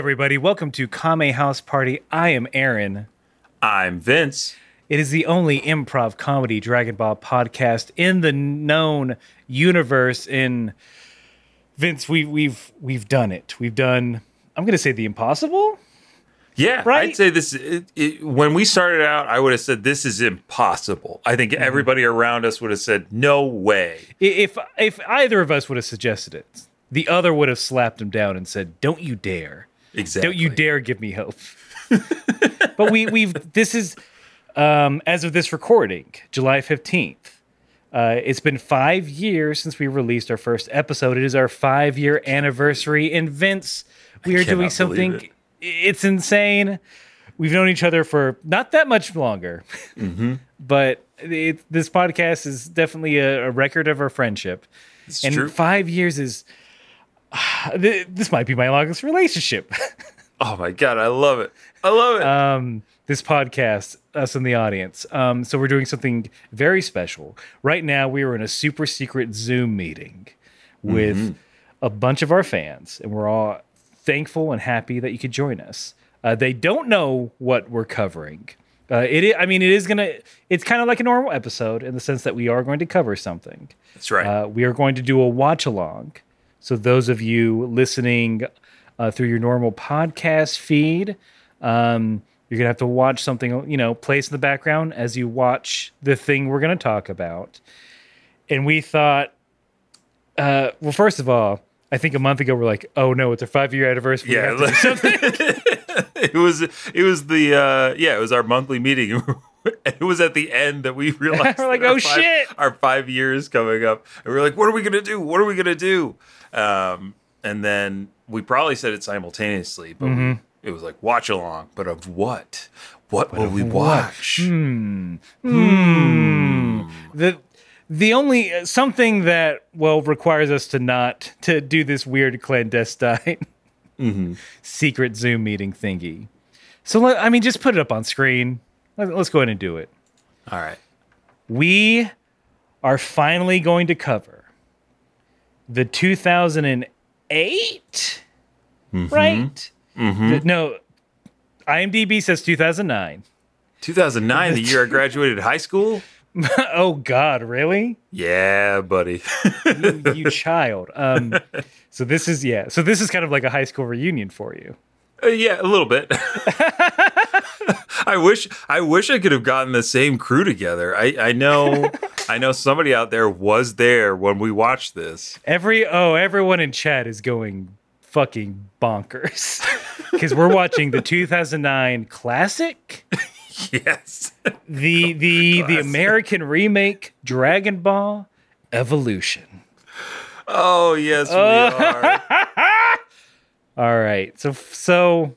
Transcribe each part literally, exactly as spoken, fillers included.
everybody. Welcome to Kame House Party. I am Aaron. I'm Vince. It is the only improv comedy Dragon Ball podcast in the known universe. In Vince, we, we've we've done it. We've done. I'm going to say the impossible. Yeah, right? I'd say this. It, it, when we started out, I would have said this is impossible. I think mm-hmm. everybody around us would have said no way. If if either of us would have suggested it, the other would have slapped him down and said, "Don't you dare! Exactly. Don't you dare give me hope." But we we've this is. Um, as of this recording, July fifteenth, uh, it's been five years since we released our first episode. It is our five-year anniversary. And Vince, we are doing something. It. It's insane. We've known each other for not that much longer, mm-hmm. but it, this podcast is definitely a, a record of our friendship. It's and true. Five years is, uh, th- this might be my longest relationship. Oh my God, I love it. I love it. Um, this podcast, us in the audience. Um, so we're doing something very special. Right now, we are in a super secret Zoom meeting with mm-hmm. a bunch of our fans, and we're all thankful and happy that you could join us. Uh, they don't know what we're covering. Uh, it, I mean, it is going to, it's kind of like a normal episode in the sense that we are going to cover something. That's right. Uh, we are going to do a watch along. So those of you listening Uh, through your normal podcast feed, um, you're going to have to watch something, you know, plays in the background as you watch the thing we're going to talk about. And we thought, uh, well, first of all, I think a month ago, we're like, oh no, it's our five-year anniversary. Yeah, we have to do something. it was, it was the, uh, yeah, it was our monthly meeting. It was at the end that we realized we're like, oh our five, shit, our five years coming up. And we're like, what are we going to do? What are we going to do? Um, and then we probably said it simultaneously, but mm-hmm. we, it was like watch along. But of what? What, what will we watch? watch? Hmm. Hmm. The the only uh, something that well requires us to not to do this weird clandestine mm-hmm. secret Zoom meeting thingy. So let, I mean, just put it up on screen. Let, let's go ahead and do it. All right. We are finally going to cover the two thousand eight, mm-hmm. right? Mm-hmm. The, no, IMDb says two thousand nine. two thousand nine, the year I graduated high school? Oh, God, really? Yeah, buddy. you, you child. Um, so this is, yeah. So this is kind of like a high school reunion for you. Uh, yeah, a little bit. I wish I wish I could have gotten the same crew together. I, I know I know somebody out there was there when we watched this. Every oh, everyone in chat is going fucking bonkers because we're watching the two thousand nine classic. Yes, the the classic. The American remake Dragon Ball Evolution. Oh yes, uh, we are. All right, so so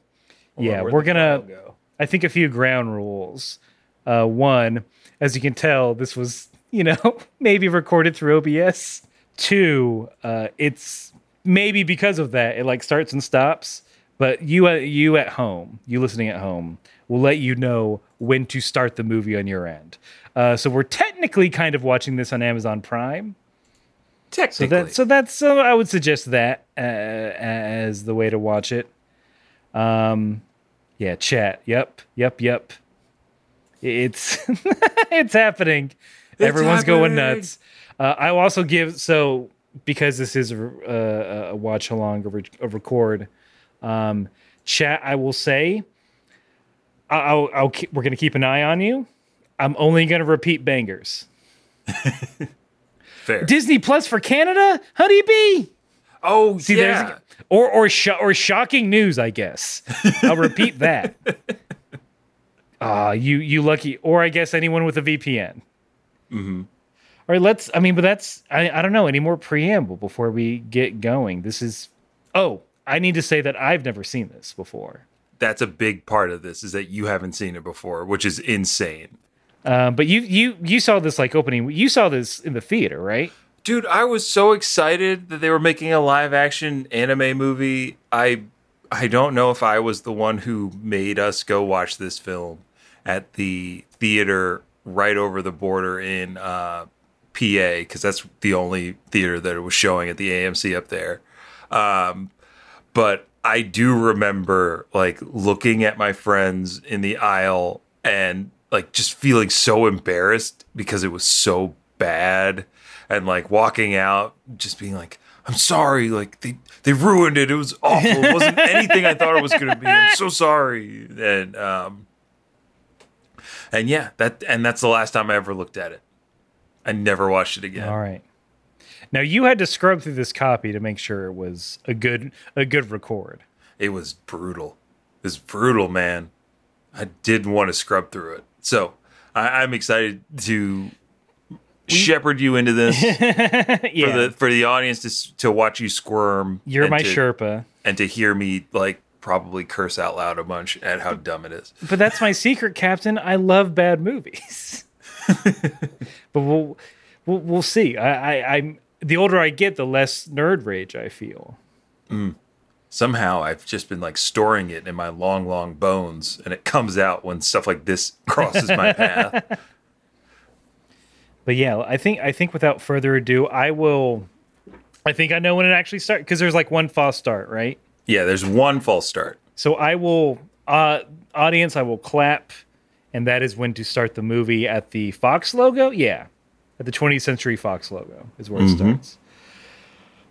Hold yeah, on, we're gonna. Go? I think a few ground rules. Uh, one, as you can tell, this was, you know, maybe recorded through O B S. Two, uh, it's maybe because of that, it like starts and stops. But you, uh, you at home, you listening at home, will let you know when to start the movie on your end. Uh, so we're technically kind of watching this on Amazon Prime. Technically. So, that, so that's, uh, I would suggest that uh, as the way to watch it. Um, Yeah, chat. Yep, yep, yep. It's it's happening. It's Everyone's happening. Going nuts. Uh, I will also give, so because this is a, a watch along, a, re- a record, um, chat, I will say, I'll, I'll keep, we're going to keep an eye on you. I'm only going to repeat bangers. Fair. Disney Plus for Canada? Honeybee! Oh, See, yeah. There's a, Or or sho- or shocking news, I guess. I'll repeat that. Ah, uh, you you lucky. Or I guess anyone with a V P N. Mm-hmm. All right, let's. I mean, but that's. I, I don't know any more preamble before we get going. This is. Oh, I need to say that I've never seen this before. That's a big part of this is that you haven't seen it before, which is insane. Uh, but you you you saw this like opening. You saw this in the theater, right? Dude, I was so excited that they were making a live-action anime movie. I I don't know if I was the one who made us go watch this film at the theater right over the border in uh, P A, because that's the only theater that it was showing at the A M C up there. Um, but I do remember like looking at my friends in the aisle and like just feeling so embarrassed because it was so bad, and like walking out just being like, I'm sorry, like they, they ruined it. It was awful. It wasn't anything I thought it was going to be. I'm so sorry. And, um, and yeah, that, and that's the last time I ever looked at it. I never watched it again. All right. Now you had to scrub through this copy to make sure it was a good, a good record. It was brutal. It was brutal, man. I didn't want to scrub through it. So I, I'm excited to shepherd you into this yeah. for the for the audience to to watch you squirm. You're my to, Sherpa, and to hear me like probably curse out loud a bunch at how but, dumb it is. But that's my secret, Captain. I love bad movies. But we'll we'll, we'll see. I, I I'm the older I get, the less nerd rage I feel. Mm. Somehow I've just been like storing it in my long, long bones, and it comes out when stuff like this crosses my path. But yeah, I think I think without further ado, I will. I think I know when it actually starts because there's like one false start, right? Yeah, there's one false start. So I will, uh, audience, I will clap, and that is when to start the movie at the Fox logo. Yeah, at the twentieth Century Fox logo is where it mm-hmm. starts.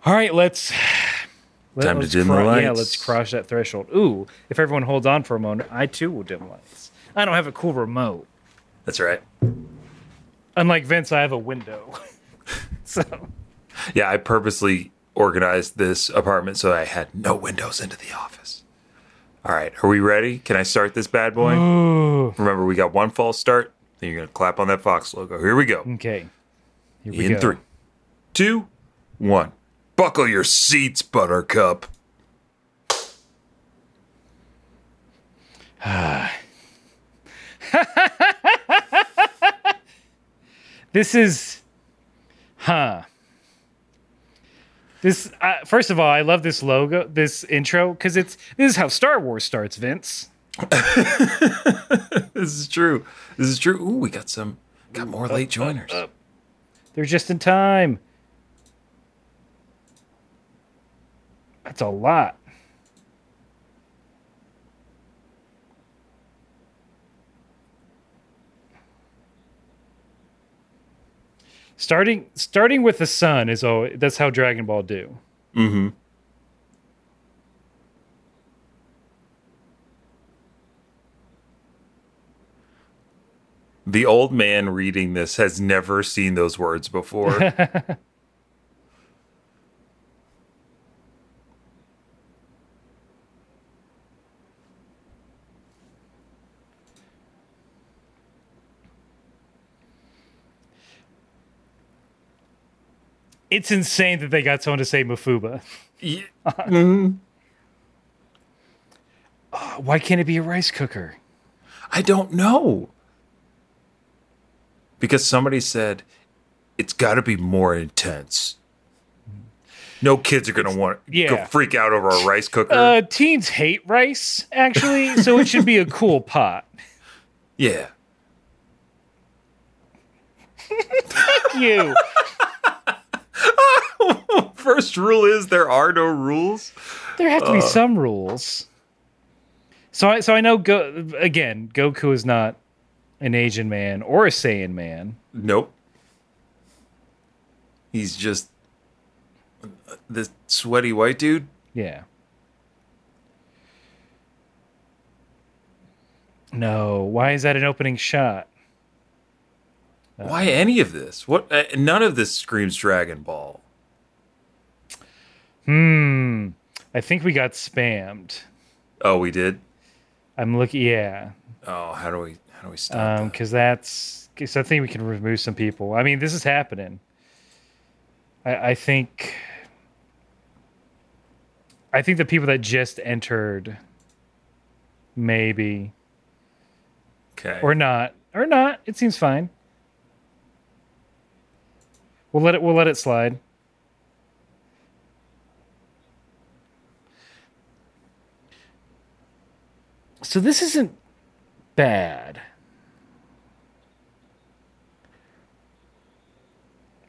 All right, let's. Let, Time let's to dim cr- the lights. Yeah, let's cross that threshold. Ooh, if everyone holds on for a moment, I too will dim lights. I don't have a cool remote. That's right. Unlike Vince, I have a window. So, yeah, I purposely organized this apartment so I had no windows into the office. All right, are we ready? Can I start this bad boy? Ooh. Remember, we got one false start. Then you're going to clap on that Fox logo. Here we go. Okay. Here we In go. In three, two, one. Buckle your seats, Buttercup. Ah. This is, huh? This uh, first of all, I love this logo, this intro, because it's this is how Star Wars starts, Vince. This is true. This is true. Ooh, we got some, got more late joiners. Up, up. They're just in time. That's a lot. Starting starting with the sun is always, that's how Dragon Ball do. Mm-hmm. The old man reading this has never seen those words before. It's insane that they got someone to say Mafuba. Yeah. Mm-hmm. Uh, why can't it be a rice cooker? I don't know. Because somebody said, it's got to be more intense. No kids are going to want to yeah. go freak out over a rice cooker. Uh, teens hate rice, actually, so it should be a cool pot. Yeah. Thank you. First rule is there are no rules. There have to uh, be some rules. So I so I know Go, again, Goku is not an Asian man or a Saiyan man. Nope. He's just the sweaty white dude. Yeah. No, why is that an opening shot? Uh, why any of this? What? Uh, none of this screams Dragon Ball. Hmm. I think we got spammed. Oh, we did? I'm looking. Yeah. Oh, how do we? How do we stop? Um, because that? that's. Cause I think we can remove some people. I mean, this is happening. I, I think. I think the people that just entered. Maybe. Okay. Or not. Or not. It seems fine. We'll let it. We'll let it slide. So this isn't bad.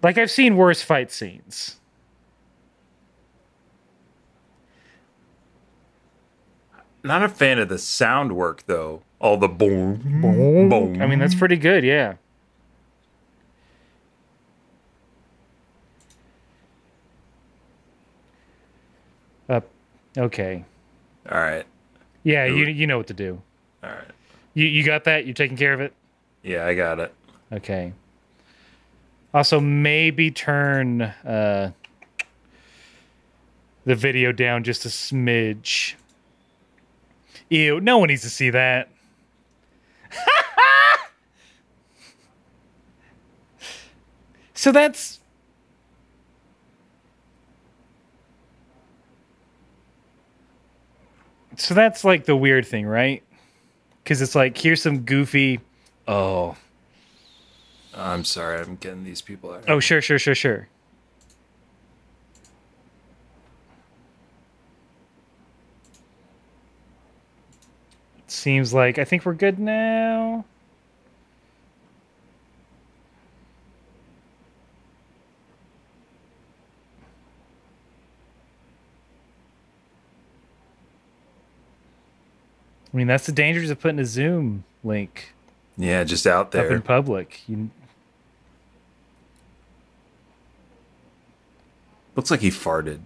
Like, I've seen worse fight scenes. Not a fan of the sound work, though. All the boom, boom, boom. I mean, that's pretty good, yeah. Uh, okay. All right. Yeah, you you know what to do. All right. You you got that? You're taking care of it? Yeah, I got it. Okay. Also, maybe turn uh, the video down just a smidge. Ew, no one needs to see that. So that's... So that's like the weird thing, right? Because it's like, here's some goofy... Oh. I'm sorry, I'm getting these people out. Oh, sure, sure, sure, sure. It seems like, I think we're good now. I mean, that's the dangers of putting a Zoom link. Yeah, just out there. Up in public. You... Looks like he farted.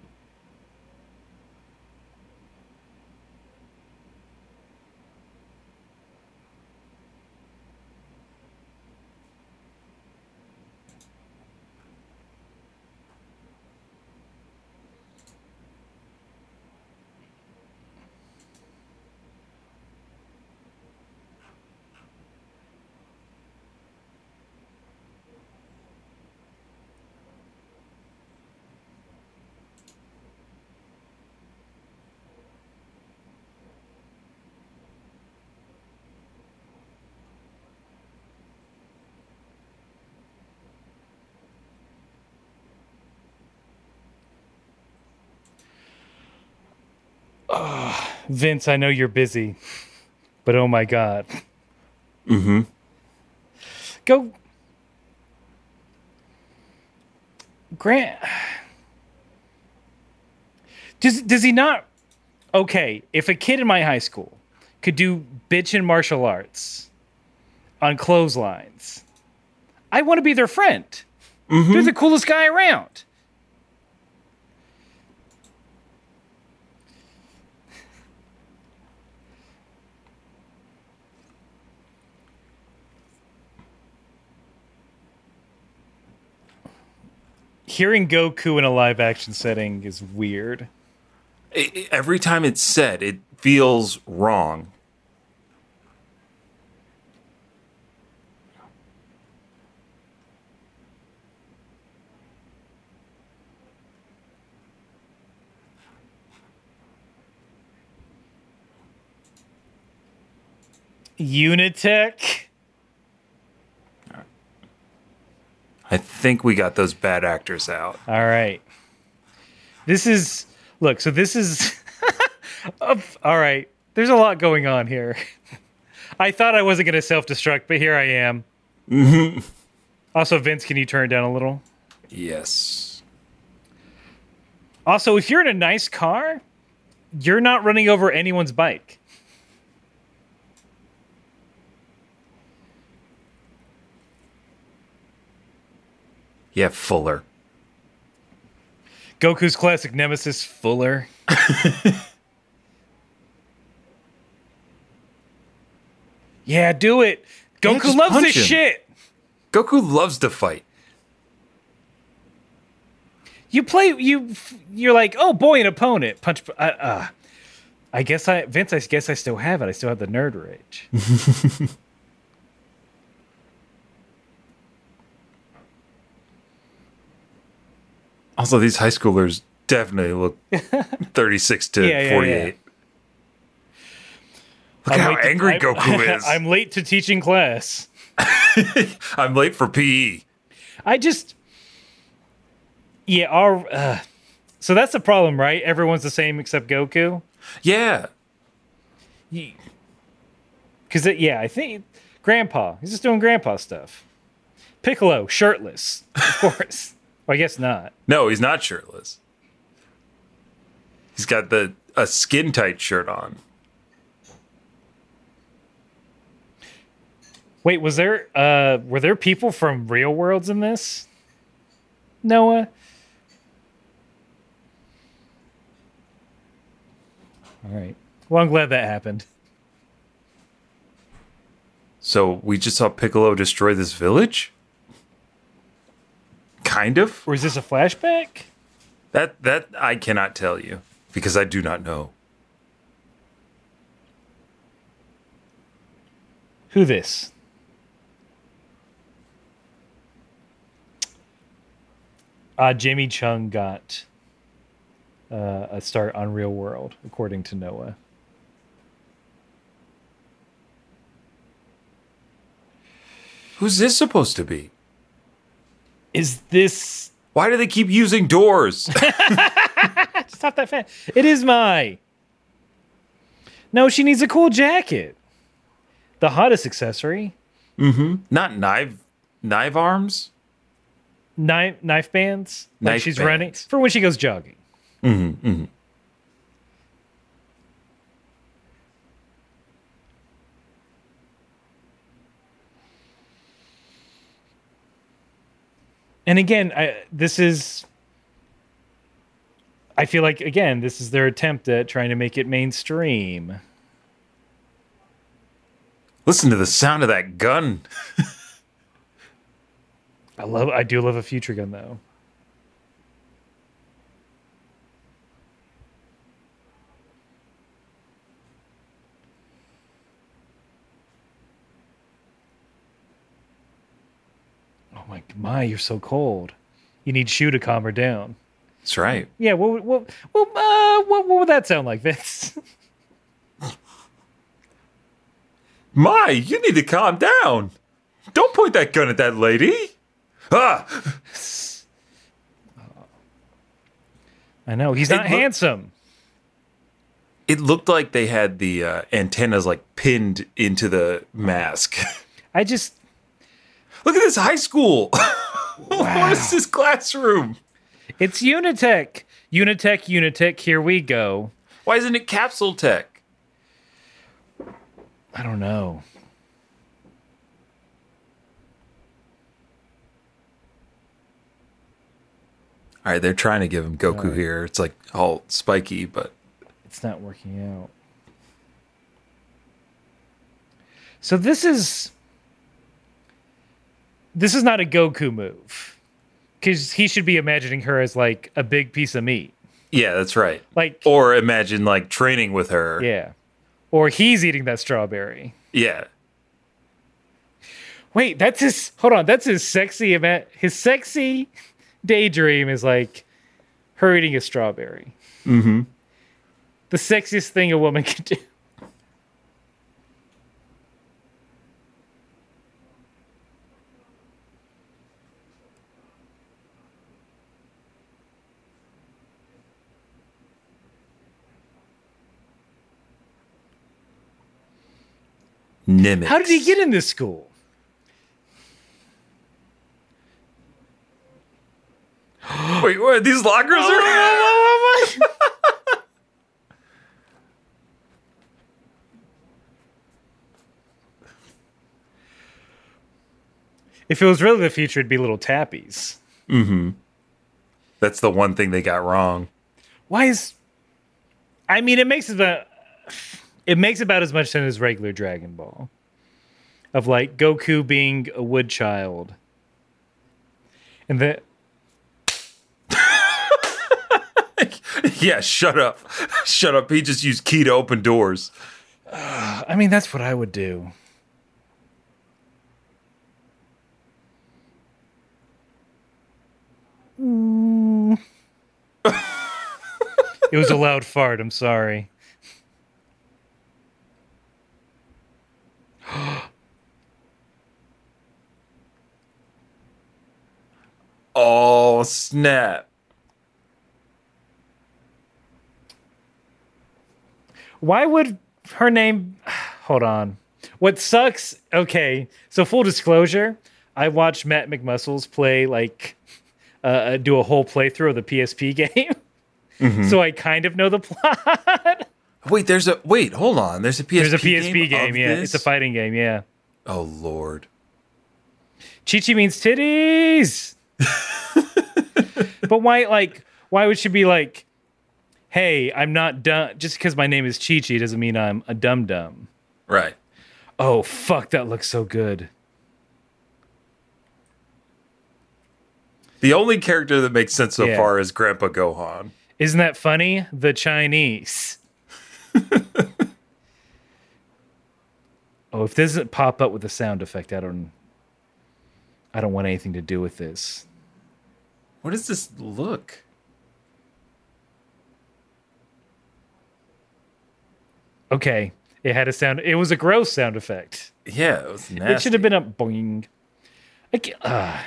Vince, I know you're busy, but oh my God. Mm-hmm. Go. Grant. Does, does he not? Okay, if a kid in my high school could do bitchin' martial arts on clotheslines, I want to be their friend. Mm-hmm. They're the coolest guy around. Hearing Goku in a live-action setting is weird. It, it, every time it's said, it feels wrong. Unitech? I think we got those bad actors out. All right. This is... Look, so this is... All right. There's a lot going on here. I thought I wasn't going to self-destruct, but here I am. Mm-hmm. Also, Vince, can you turn it down a little? Yes. Also, if you're in a nice car, you're not running over anyone's bike. Yeah, Fuller. Goku's classic nemesis, Fuller. Yeah, do it. Goku yeah, loves this him. shit. Goku loves to fight. You play, you, you're like, oh boy, an opponent. Punch, uh, uh. I guess I, Vince, I guess I still have it. I still have the nerd rage. Also, these high schoolers definitely look thirty-six to yeah, yeah, forty-eight. Yeah. Look I'm how angry to, Goku is. I'm late to teaching class. I'm late for P E. I just... Yeah, our, uh, so that's the problem, right? Everyone's the same except Goku? Yeah. Because, yeah, I think... Grandpa. He's just doing grandpa stuff. Piccolo, shirtless, of course. Well, I guess not. No, he's not shirtless. He's got the a skin tight shirt on. Wait, was there uh were there people from real worlds in this? Noah? All right. Well, I'm glad that happened. So we just saw Piccolo destroy this village? Kind of. Or is this a flashback? That that I cannot tell you because I do not know. Who this? Uh, Jamie Chung got uh, a start on Real World, according to Noah. Who's this supposed to be? Is this... Why do they keep using doors? Stop that fan. It is Mai. No, she needs a cool jacket. The hottest accessory. Mm-hmm. Not knife knife arms? Knife knife bands? Knife like she's bands. Running. For when she goes jogging. Mm-hmm. Mm-hmm. And again, I, this is, I feel like, again, this is their attempt at trying to make it mainstream. Listen to the sound of that gun. I love, I do love a future gun, though. Like, my, you're so cold. You need Shu to calm her down. That's right. Yeah, well, well, well, uh, what, what would that sound like, Vince? My, you need to calm down. Don't point that gun at that lady. Ah! I know, he's not it handsome. Look, it looked like they had the uh, antennas, like, pinned into the mask. I just... Look at this high school. Wow. What is this classroom? It's Unitech. Unitech, Unitech, here we go. Why isn't it Capsule Tech? I don't know. All right, they're trying to give him Goku right. here. It's like all spiky, but... It's not working out. So this is... This is not a Goku move, because he should be imagining her as like a big piece of meat. Yeah, that's right. Like, or imagine like training with her. Yeah, or he's eating that strawberry. Yeah. Wait, that's his. Hold on, that's his sexy event. His sexy daydream is like her eating a strawberry. Mm-hmm. The sexiest thing a woman could do. Nimitz. How did he get in this school? Wait, what? These lockers are... Oh, oh, oh, oh. If it was really the future, it'd be little tappies. Mm-hmm. That's the one thing they got wrong. Why is... I mean, it makes it the... It makes about as much sense as regular Dragon Ball. Of like Goku being a wood child. And then. Yeah, shut up. Shut up. He just used key to open doors. Uh, I mean, that's what I would do. Mm. It was a loud fart. I'm sorry. Oh, snap. Why would her name... Hold on. What sucks... Okay, so full disclosure, I watched Matt McMuscles play, like, uh, do a whole playthrough of the P S P game. Mm-hmm. So I kind of know the plot. Wait, there's a... Wait, hold on. There's a P S P game There's a P S P game, game yeah. This? It's a fighting game, yeah. Oh, Lord. Chi-Chi means titties. But why, like, why would she be like, hey, I'm not dumb. Just because my name is Chi-Chi doesn't mean I'm a dum-dum. Right. Oh, fuck, that looks so good. The only character that makes sense so yeah. far is Grandpa Gohan. Isn't that funny? The Chinese. Oh, if this doesn't pop up with a sound effect, I don't I don't want anything to do with this. What does this look? Okay. It had a sound. It was a gross sound effect. Yeah, it was nasty. It should have been a boing. I can't, uh,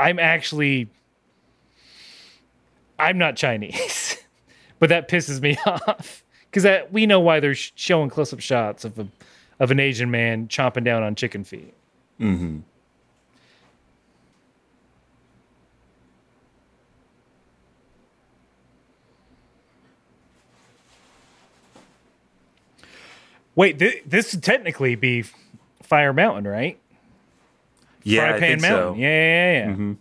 I'm actually... I'm not Chinese. But that pisses me off. Because we know why they're showing close-up shots of a, of an Asian man chomping down on chicken feet. Mm-hmm. Wait, th- this would technically be Fire Mountain, right? Yeah, Fry Pan I think Mountain. So. Yeah, yeah, yeah. Mm-hmm.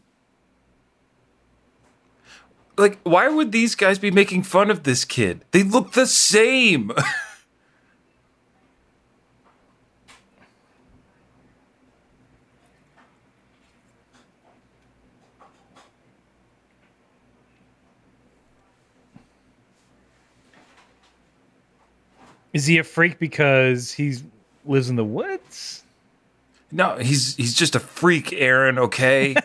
Like, why would these guys be making fun of this kid? They look the same. Is he a freak because he lives in the woods? No, he's he's just a freak, Aaron, okay?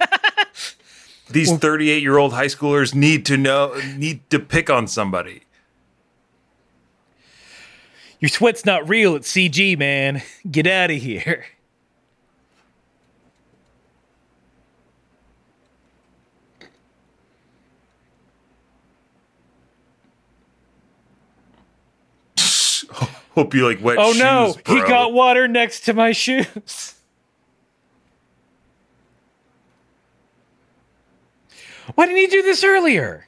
These thirty-eight-year-old high schoolers need to know, need to pick on somebody. Your sweat's not real. It's C G, man. Get out of here. Hope you like wet oh, shoes, no. Bro. He got water next to my shoes. Why didn't he do this earlier?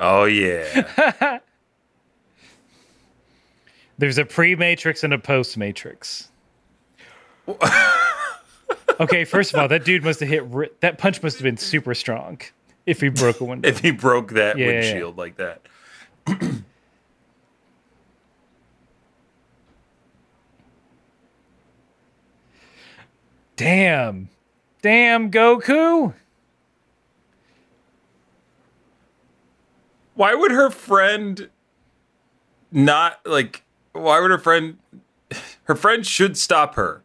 Oh, yeah. There's a pre-Matrix and a post-Matrix. Okay, first of all, that dude must have hit... Ri- that punch must have been super strong if he broke a window. If he broke that yeah, windshield yeah. like that. Damn. Damn, Goku. Why would her friend not, like... Why would her friend, her friend should stop her.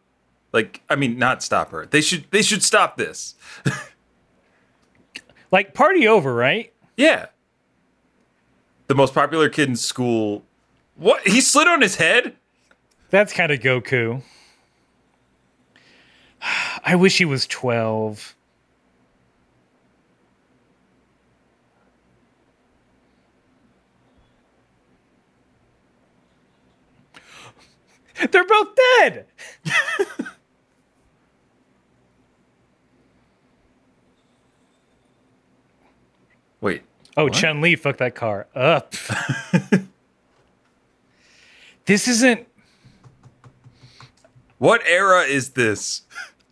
Like, I mean, not stop her. They should, they should stop this. Like, party over, right? Yeah. The most popular kid in school. What? He slid on his head? That's kind of Goku. I wish he was twelve. They're both dead. Wait. Oh, what? Chun-Li, fuck that car up. This isn't... What era is this?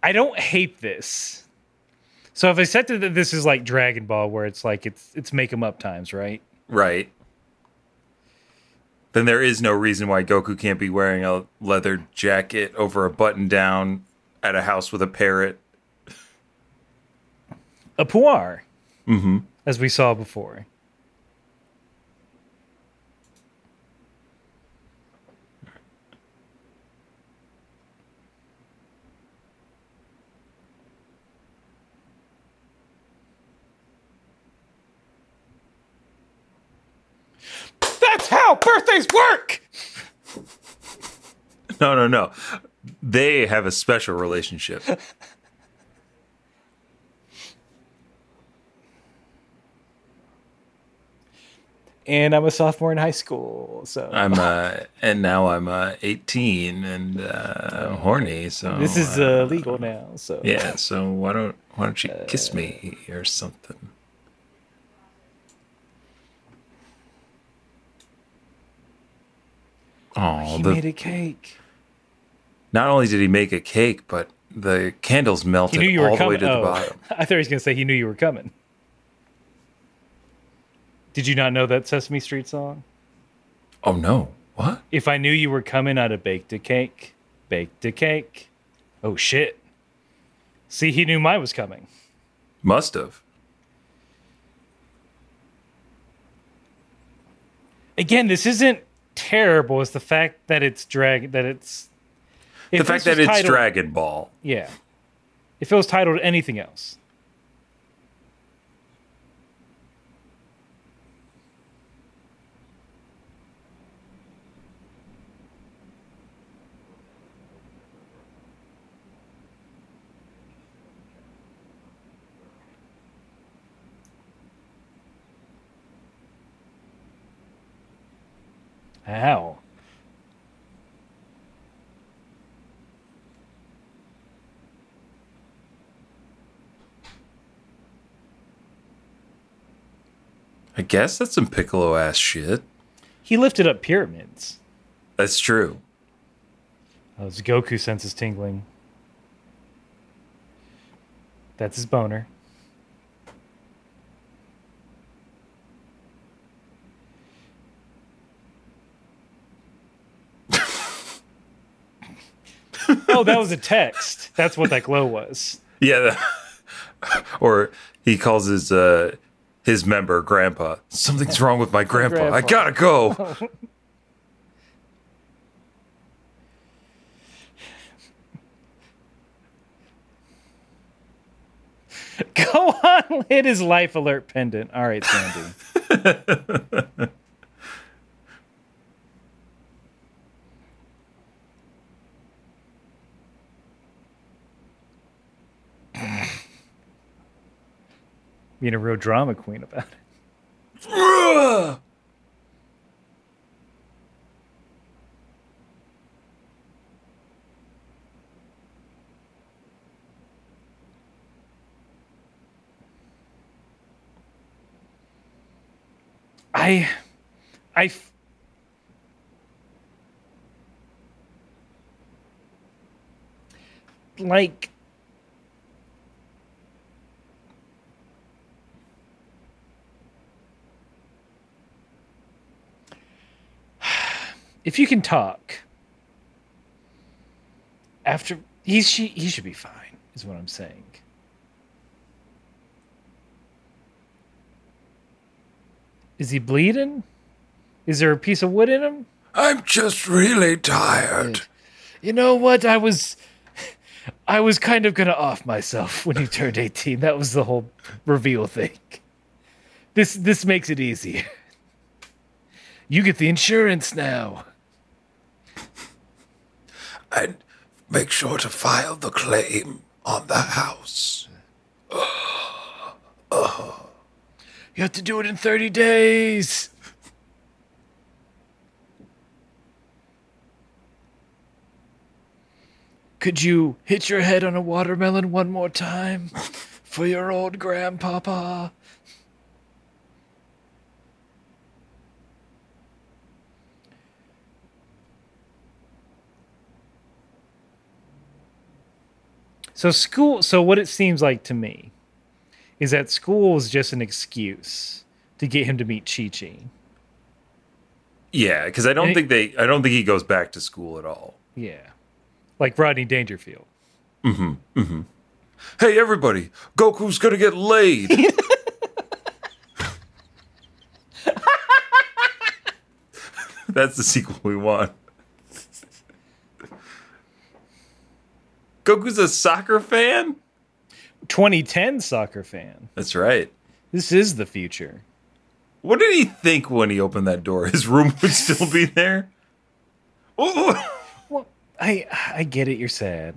I don't hate this. So if I said that this is like Dragon Ball, where it's like it's it's make 'em up times, right? Right. Then there is no reason why Goku can't be wearing a leather jacket over a button-down at a house with a parrot. A puar. Mm-hmm. As we saw before. That's how birthdays work! No, no, no. They have a special relationship. and I'm a sophomore in high school. So I'm uh, and now I'm uh, eighteen and uh, horny. So this is uh, uh, legal now. So yeah. So why don't why don't you uh, kiss me or something? Oh, he the, made a cake. Not only did he make a cake, but the candles melted all the way to oh. the bottom. I thought he was going to say he knew you were coming. Did you not know that Sesame Street song? Oh, no. What? If I knew you were coming, I'd have baked a cake. Baked a cake. Oh, shit. See, he knew mine was coming. Must have. Again, this isn't terrible. It's the fact that it's drag that it's the fact that it's titled, Dragon Ball. Yeah. If it was titled anything else. How? I guess that's some Piccolo ass shit. He lifted up pyramids. That's true. Oh, it's Goku senses tingling. That's his boner. Oh, that was a text. That's what that glow was. Yeah. Or he calls his uh, his member grandpa. Something's wrong with my grandpa. grandpa. I gotta go. Gohan hit his life alert pendant. All right, Sandy. Being a real drama queen about it. I, I. F- like. If you can talk after he's she he should be fine, is what I'm saying. Is he bleeding? Is there a piece of wood in him? I'm just really tired. Good. You know what? I was I was kind of gonna off myself when he turned eighteen. That was the whole reveal thing. This this makes it easier. You get the insurance now. And make sure to file the claim on the house. Uh, uh. You have to do it in thirty days. Could you hit your head on a watermelon one more time for your old grandpapa? So school. So what it seems like to me is that school is just an excuse to get him to meet Chi-Chi. Yeah, because I don't and think he, they. I don't think he goes back to school at all. Yeah, like Rodney Dangerfield. Mm-hmm. Mm-hmm. Hey, everybody! Goku's gonna get laid. That's the sequel we want. Goku's a soccer fan? twenty ten soccer fan. That's right. This is the future. What did he think when he opened that door? His room would still be there? Ooh. Well, I I get it. You're sad.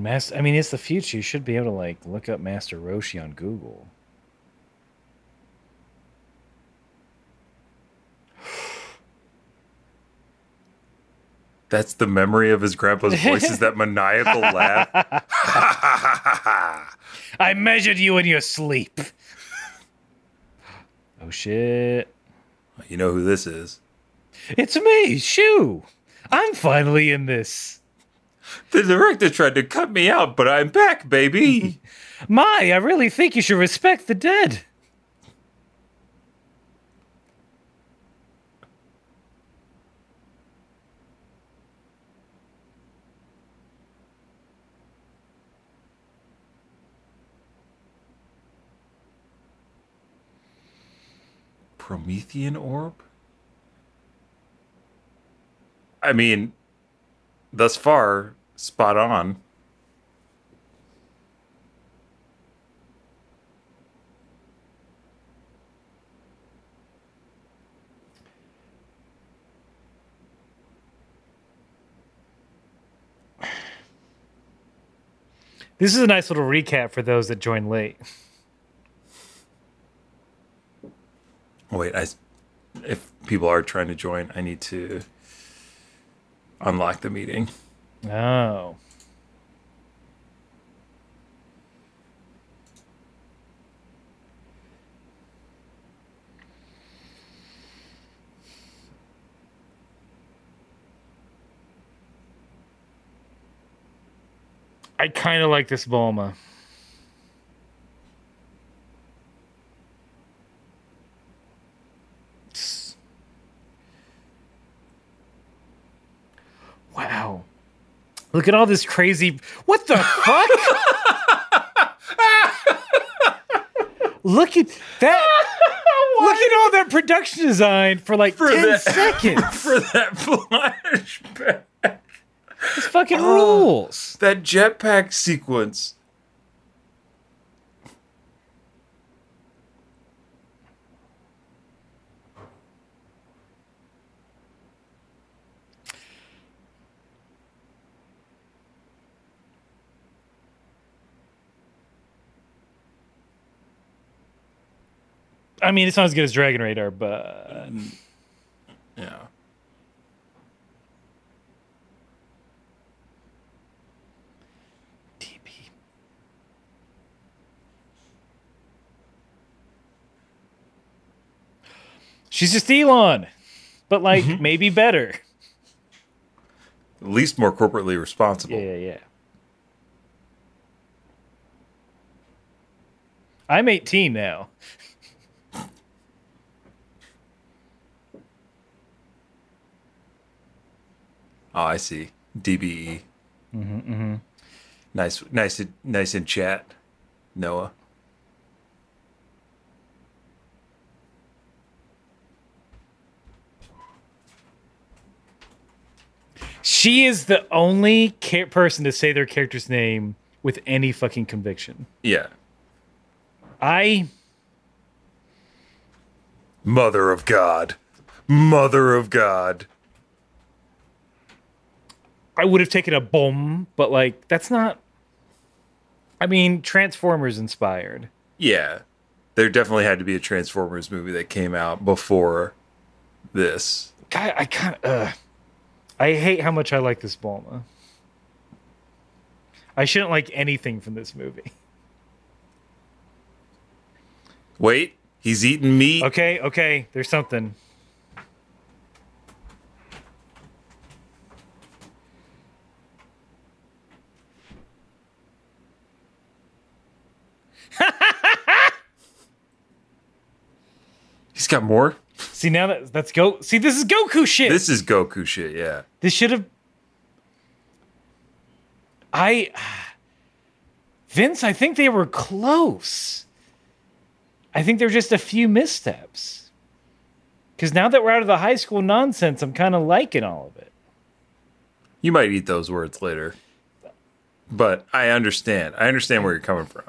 And Master, I mean, it's the future. You should be able to, like, look up Master Roshi on Google. That's the memory of his grandpa's voice, is that maniacal laugh. I measured you in your sleep. Oh, shit. You know who this is. It's me, Shu. I'm finally in this. The director tried to cut me out, but I'm back, baby. My, I really think you should respect the dead. Promethean orb? I mean, thus far, spot on. This is a nice little recap for those that joined late. Wait, I, if people are trying to join, I need to unlock the meeting. Oh. I kind of like this Bulma. Wow. Look at all this crazy... What the fuck? Look at that. Look at all that production design for like for ten that, seconds. For that flashback. It's fucking oh, rules. That jetpack sequence. I mean, it's not as good as Dragon Radar, but... Yeah. T P. She's just Elon, but, like, mm-hmm. maybe better. At least more corporately responsible. Yeah, yeah, yeah. I'm eighteen now. Oh, I see. D B E. Mm-hmm, mm-hmm. Nice, nice, nice in chat, Noah. She is the only ca- person to say their character's name with any fucking conviction. Yeah. I. Mother of God. Mother of God. I would have taken a bomb, but, like, that's not... I mean, Transformers inspired. Yeah. There definitely had to be a Transformers movie that came out before this. God, I kind of... Uh, I hate how much I like this Bulma. I shouldn't like anything from this movie. Wait, he's eating meat. Okay, okay, there's something... He's got more. See, now that that's go. See, this is Goku shit. This is Goku shit. Yeah. This should have. I. Vince, I think they were close. I think they're just a few missteps. Because now that we're out of the high school nonsense, I'm kind of liking all of it. You might eat those words later, but I understand. I understand where you're coming from.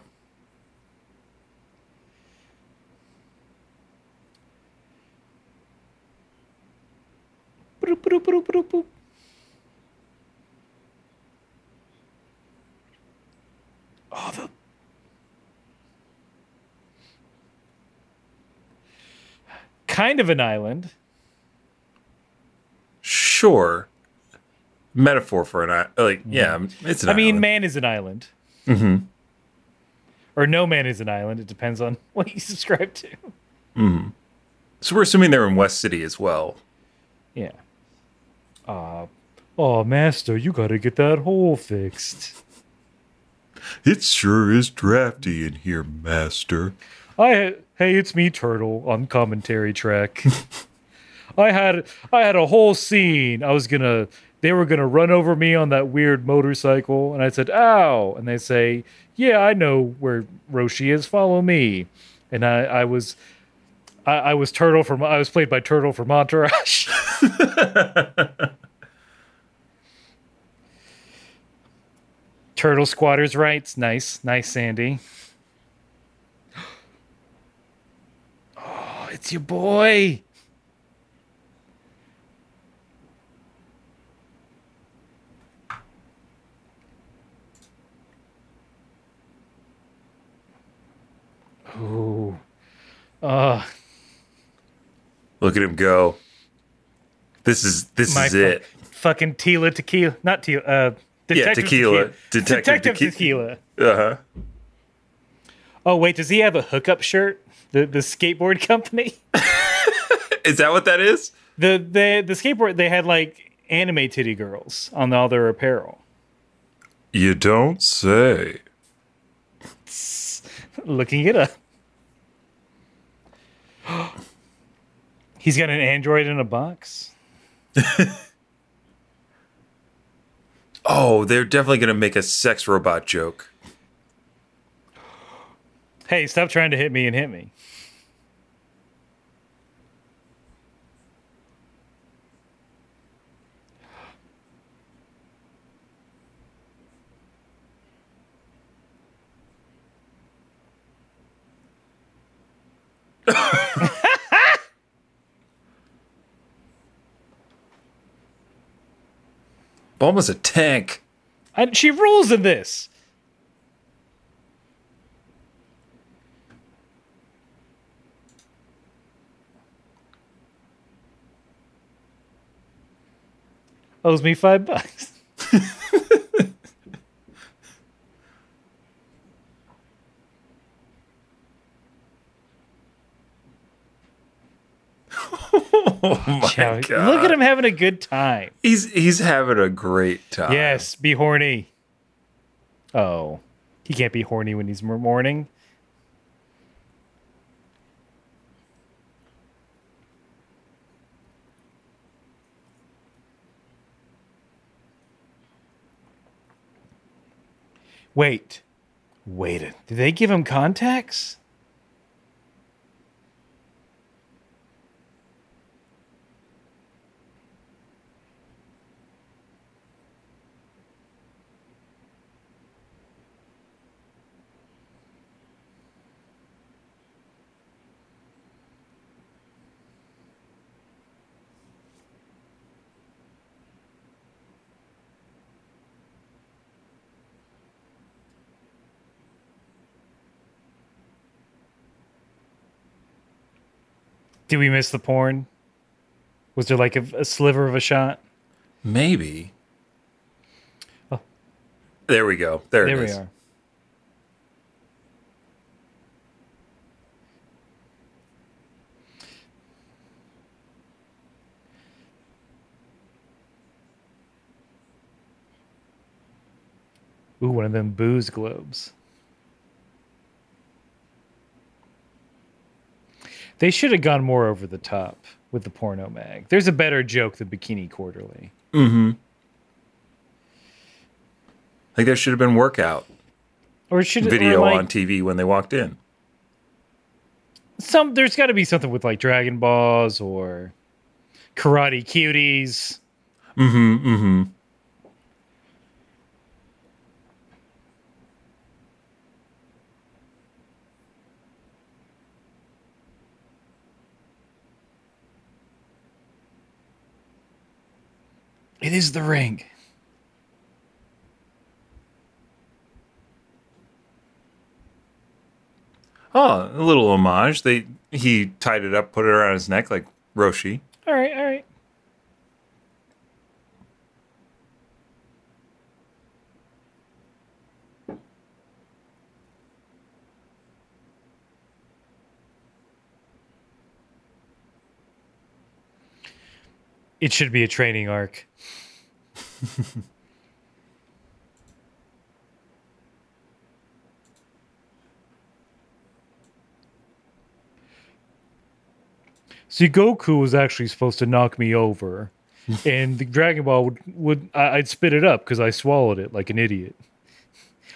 kind of an island. Sure. Metaphor for an island. Like, mm-hmm. yeah, it's an I island. I mean, man is an island. Mm-hmm. Or no man is an island. It depends on what you subscribe to. Mm-hmm. So we're assuming they're in West City as well. Yeah. Uh, oh, master, you got to get that hole fixed. It sure is drafty in here, master. I Hey, it's me, Turtle, on commentary track. I had I had a whole scene. I was going to... They were going to run over me on that weird motorcycle. And I said, ow. And they say, yeah, I know where Roshi is. Follow me. And I, I was... I, I was Turtle from I was played by Turtle from Entourage. Turtle squatters' rights. Nice, nice, Sandy. Oh, it's your boy. Ooh. Uh Look at him go. This is this is it. Fucking Tila Tequila. Not Tila. Uh, Detective yeah, Tequila. Tequila. Detective, Detective Tequila. tequila. Uh-huh. Oh, wait. Does he have a hookup shirt? The the skateboard company? Is that what that is? The, the, the skateboard, they had like anime titty girls on all their apparel. You don't say. Looking it up. He's got an Android in a box. Oh, they're definitely going to make a sex robot joke. Hey, stop trying to hit me and hit me. Bulma's a tank. And she rules in this. Owes me five bucks. Oh my Chow. God. Look at him having a good time. He's he's having a great time. Yes, be horny. Oh, he can't be horny when he's mourning. Wait, wait. Did they give him contacts? Did we miss the porn? Was there like a, a sliver of a shot? Maybe. Oh. There we go. There, there it is. There we are. Ooh, one of them booze globes. They should have gone more over the top with the porno mag. There's a better joke than Bikini Quarterly. Mm-hmm. Like there should have been workout or should video or like, on T V when they walked in. Some there's got to be something with like Dragon Balls or Karate Cuties. Mm-hmm. Mm-hmm. It is the ring. Oh, a little homage. They He tied it up, put it around his neck like Roshi. All right, all right. It should be a training arc. See, Goku was actually supposed to knock me over, and the Dragon Ball would, would I, I'd spit it up because I swallowed it like an idiot,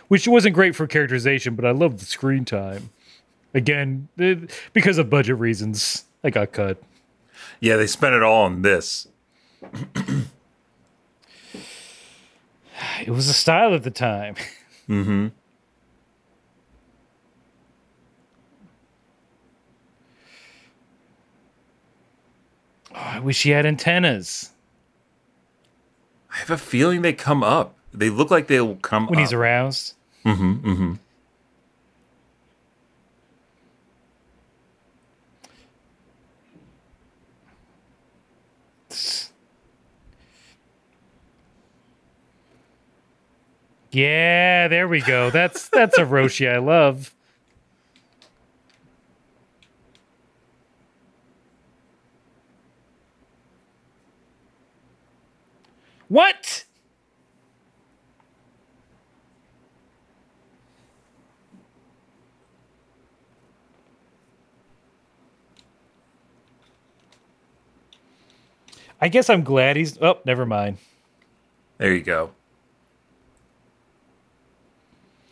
which wasn't great for characterization, but I loved the screen time. Again, it, because of budget reasons, I got cut. Yeah, they spent it all on this. It was a style at the time. Mm-hmm. Oh, I wish he had antennas. I have a feeling they come up. They look like they will come up. When he's aroused? Mm-hmm, mm-hmm. Yeah, there we go. That's that's a Roshi I love. What? I guess I'm glad he's... Oh, never mind. There you go.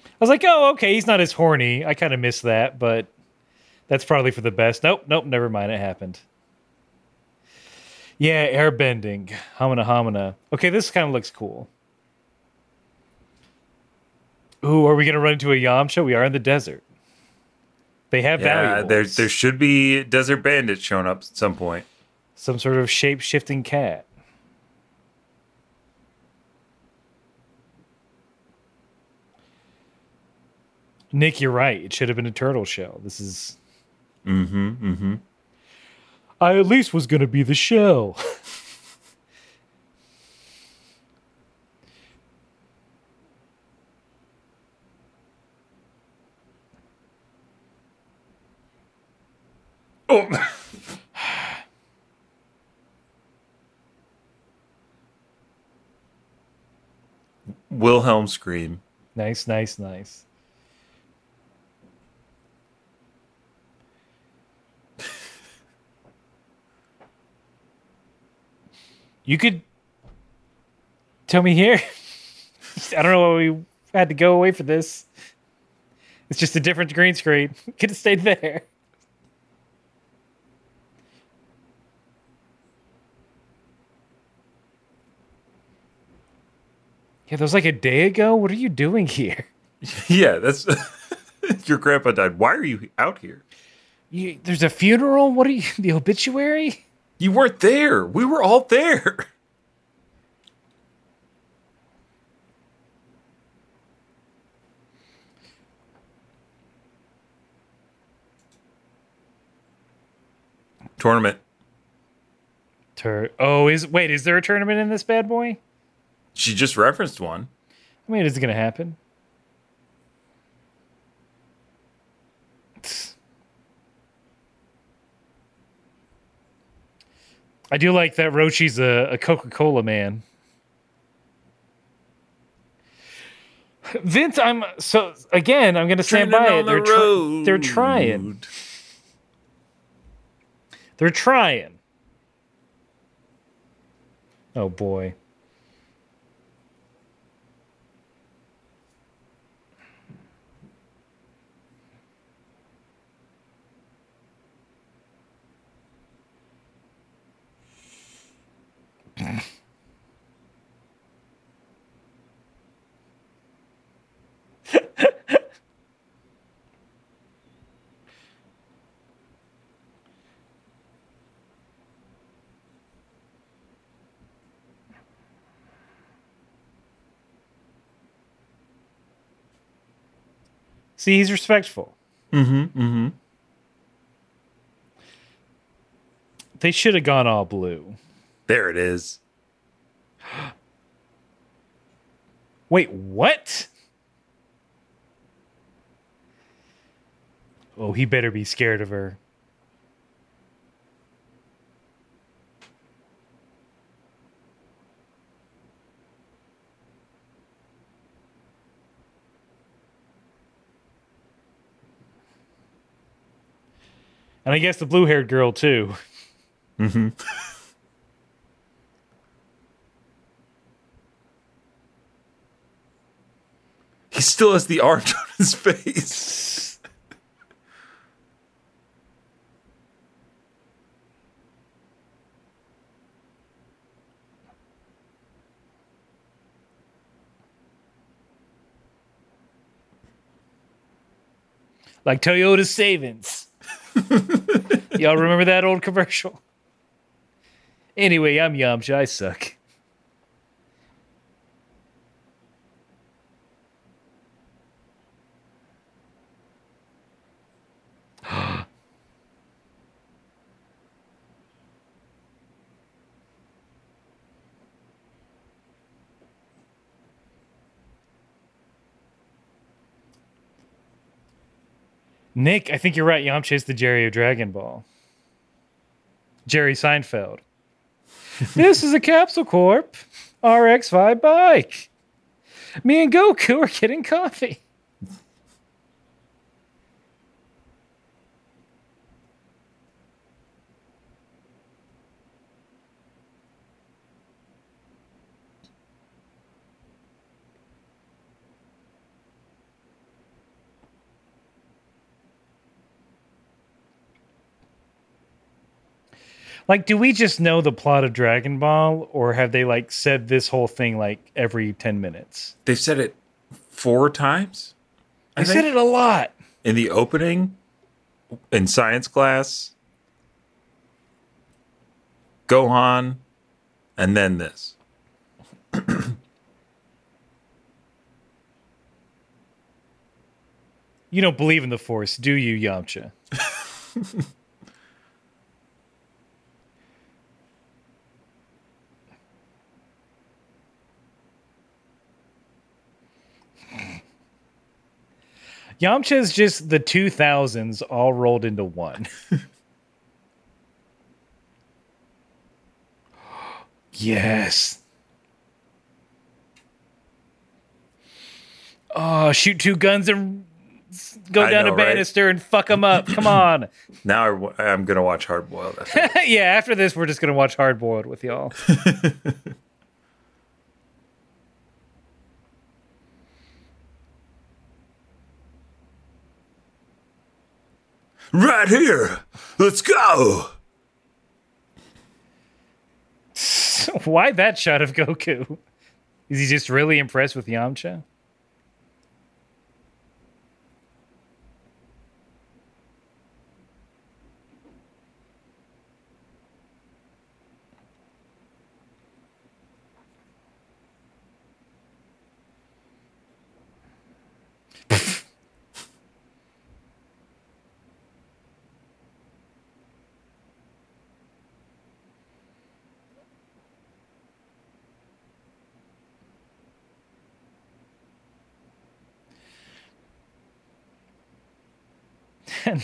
I was like, oh, okay, he's not as horny. I kind of missed that, but that's probably for the best. Nope, nope, never mind. It happened. Yeah, airbending. Homina, homina. Okay, this kind of looks cool. Ooh, are we going to run into a Yamcha? We are in the desert. They have yeah, valuables. There, there should be desert bandits showing up at some point. Some sort of shape-shifting cat. Nick, you're right. It should have been a turtle shell. This is... Mm-hmm, mm-hmm. I at least was going to be the shell. Oh! Wilhelm scream. Nice, nice, nice. You could tell me here. I don't know why we had to go away for this. It's just a different green screen. Could have stayed there. Yeah, that was like a day ago. What are you doing here? Yeah, that's... Your grandpa died. Why are you out here? You, there's a funeral? What are you... The obituary? You weren't there. We were all there. Tournament. Tur- oh, is wait, is there a tournament in this bad boy? She just referenced one. I mean, is it going to happen? I do like that Roshi's a, a Coca-Cola man. Vince, I'm so again, I'm going to stand by it. They're, the try, they're trying. They're trying. Oh boy. See, he's respectful. Mm-hmm, mm-hmm. They should have gone all blue. There it is. Wait, what? Oh, he better be scared of her. And I guess the blue-haired girl, too. Mm-hmm. He still has the arms on his face. Like Toyota Savings. Y'all remember that old commercial? Anyway, I'm Yamcha. I suck. Nick, I think you're right. Yamcha is the Jerry of Dragon Ball. Jerry Seinfeld. This is a Capsule Corp R X five bike. Me and Goku are getting coffee. Like, do we just know the plot of Dragon Ball, or have they, like, said this whole thing, like, every ten minutes? They've said it four times? They said it a lot. In the opening, in science class, Gohan, and then this. You don't believe in the Force, do you, Yamcha? Yamcha's just the two thousands all rolled into one. Yes. Oh, shoot two guns and go I down know, a banister, right? And fuck them up. Come on. Now I, I'm going to watch Hardboiled. After yeah, after this, we're just going to watch Hardboiled with y'all. Right here. Let's go. Why that shot of Goku? Is he just really impressed with Yamcha?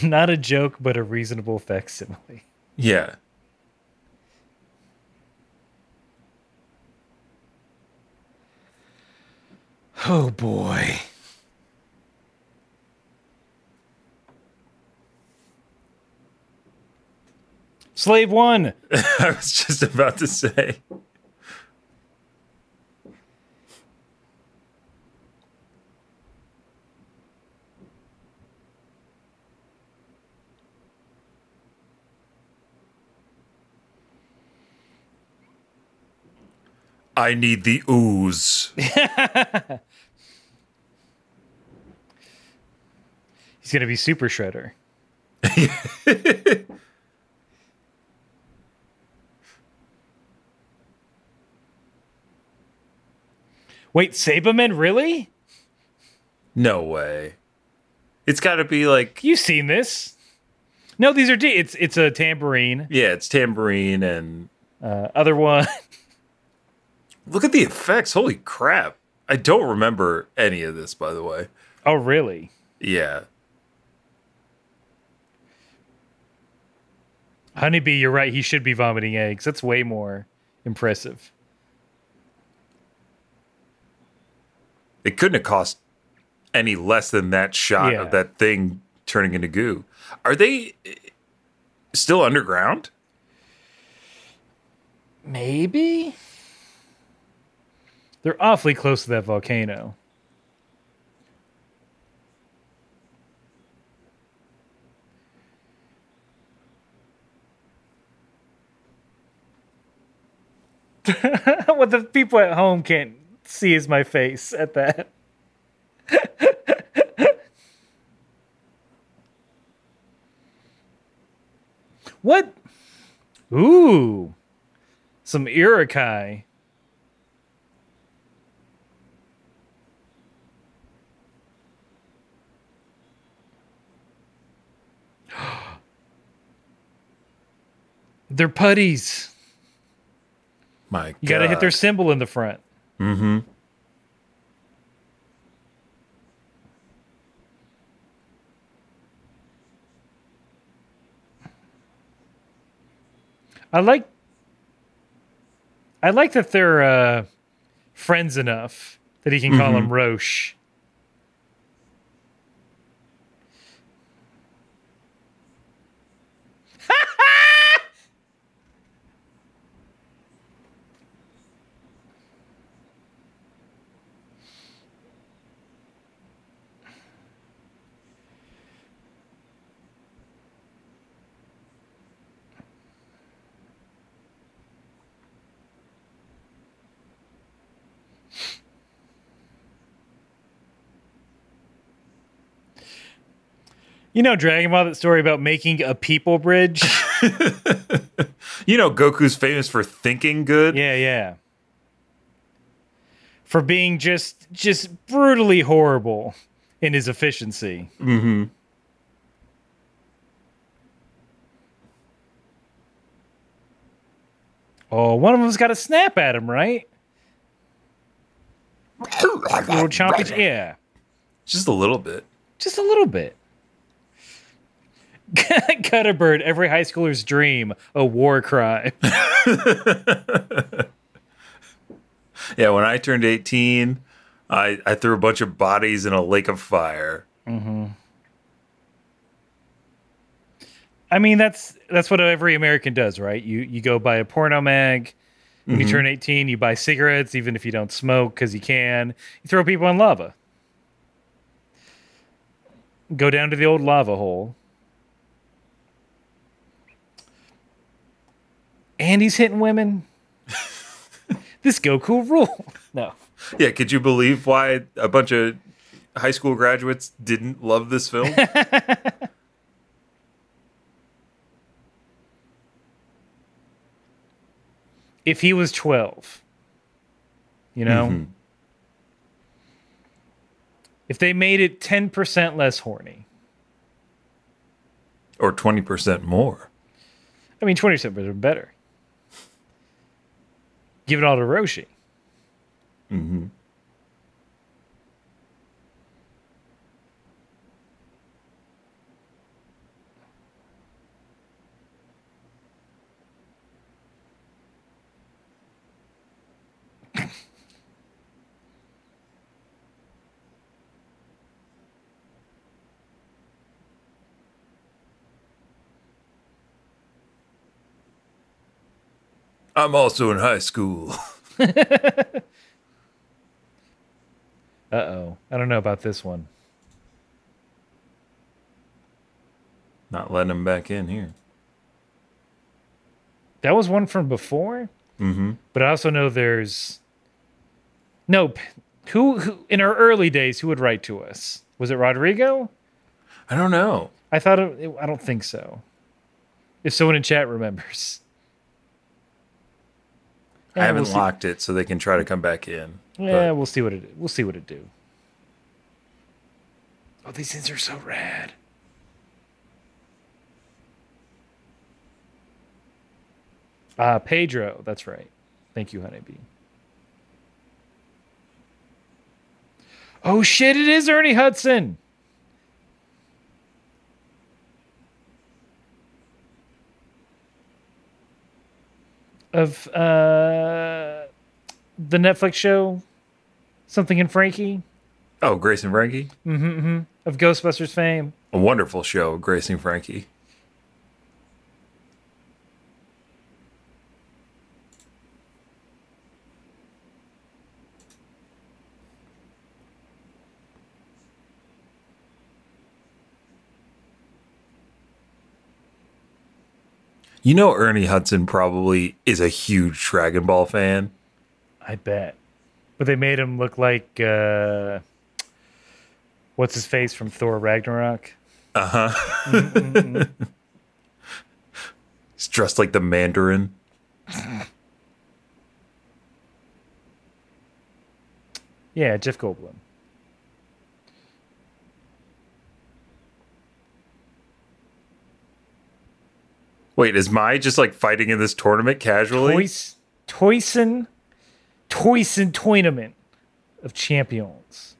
Not a joke, but a reasonable facsimile. Yeah. Oh, boy. Slave one. I was just about to say. I need the ooze. He's going to be Super Shredder. Wait, Saberman, really? No way. It's got to be like... You've seen this. No, these are D. It's it's a tambourine. Yeah, it's tambourine and uh, other one. Look at the effects. Holy crap. I don't remember any of this, by the way. Oh, really? Yeah. Honeybee, you're right. He should be vomiting eggs. That's way more impressive. It couldn't have cost any less than that shot yeah. of that thing turning into goo. Are they still underground? Maybe. They're awfully close to that volcano. What the people at home can't see is my face at that. What? Ooh. Some Irokai. They're putties. My God. You gotta hit their symbol in the front. Mm-hmm. I like I like that they're uh, friends enough that he can mm-hmm. call him Roche. You know Dragon Ball, that story about making a people bridge? You know Goku's famous for thinking good? Yeah, yeah. For being just just brutally horrible in his efficiency. Mm-hmm. Oh, one of them's got to snap at him, right? Little chompage, yeah. Just a little bit. Just a little bit. Cut a bird, every high schooler's dream, a war cry. Yeah, when I turned eighteen, I, I threw a bunch of bodies in a lake of fire. Mm-hmm. I mean, that's that's what every American does, right? You you go buy a porno mag. When mm-hmm. you turn eighteen, you buy cigarettes, even if you don't smoke, because you can. You throw people in lava. Go down to the old lava hole. And he's hitting women. This Goku rule. No. Yeah, could you believe why a bunch of high school graduates didn't love this film? If he was twelve, you know? Mm-hmm. If they made it ten percent less horny. Or twenty percent more. I mean, twenty percent are better. Give it all to Roshi. Mm-hmm. I'm also in high school. Uh-oh. I don't know about this one. Not letting him back in here. That was one from before? Mm-hmm. But I also know there's... Nope. Who, who in our early days, who would write to us? Was it Rodrigo? I don't know. I thought... It, I don't think so. If someone in chat remembers... I haven't we'll locked it so they can try to come back in. Yeah, but. we'll see what it we'll see what it do. Oh, these things are so rad. Uh, Pedro, that's right. Thank you, Honeybee. Oh shit, it is Ernie Hudson. Of uh, the Netflix show, Something in Frankie. Oh, Grace and Frankie? Mm-hmm, mm-hmm. Of Ghostbusters fame. A wonderful show, Grace and Frankie. You know, Ernie Hudson probably is a huge Dragon Ball fan. I bet. But they made him look like, uh, what's his face from Thor Ragnarok? Uh huh. He's dressed like the Mandarin. Yeah, Jeff Goldblum. Wait, is Mai just like fighting in this tournament casually? Toys, Toyson, Toyson Tournament of Champions.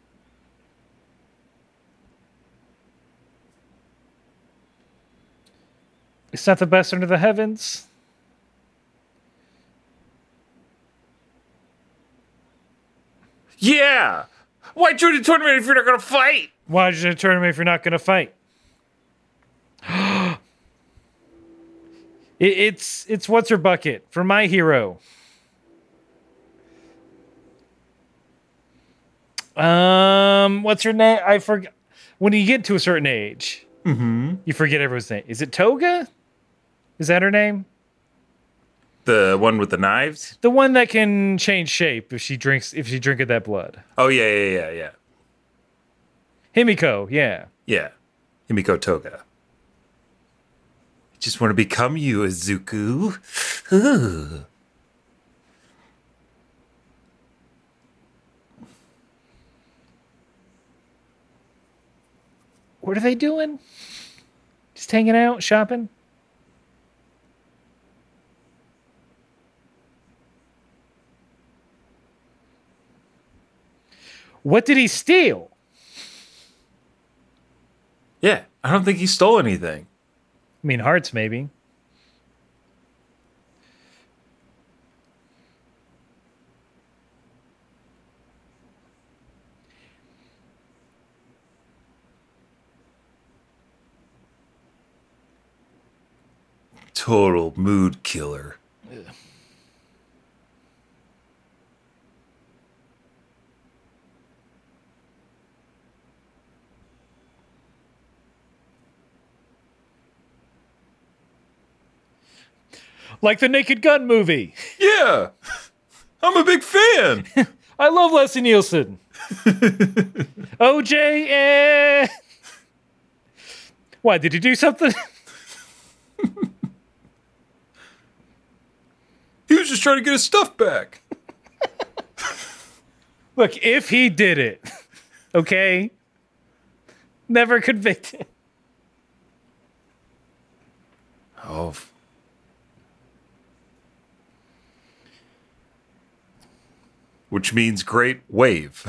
It's not the best under the heavens. Yeah! Why join a tournament if you're not going to fight? Why join a tournament if you're not going to fight? It, it's it's what's her bucket for My Hero. Um, what's her name? I forgot. When you get to a certain age, mm-hmm. you forget everyone's name. Is it Toga? Is that her name? The one with the knives? The one that can change shape if she drinks if she drinks that blood. Oh yeah yeah yeah yeah. Himiko, yeah. Yeah, Himiko Toga. Just want to become you, Izuku. Ooh. What are they doing? Just hanging out, shopping? What did he steal? Yeah, I don't think he stole anything. I mean, hearts, maybe. Total mood killer. Ugh. Like the Naked Gun movie. Yeah. I'm a big fan. I love Leslie Nielsen. O J, eh. Why, did he do something? He was just trying to get his stuff back. Look, if he did it, okay? Never convicted. Oh, which means great wave.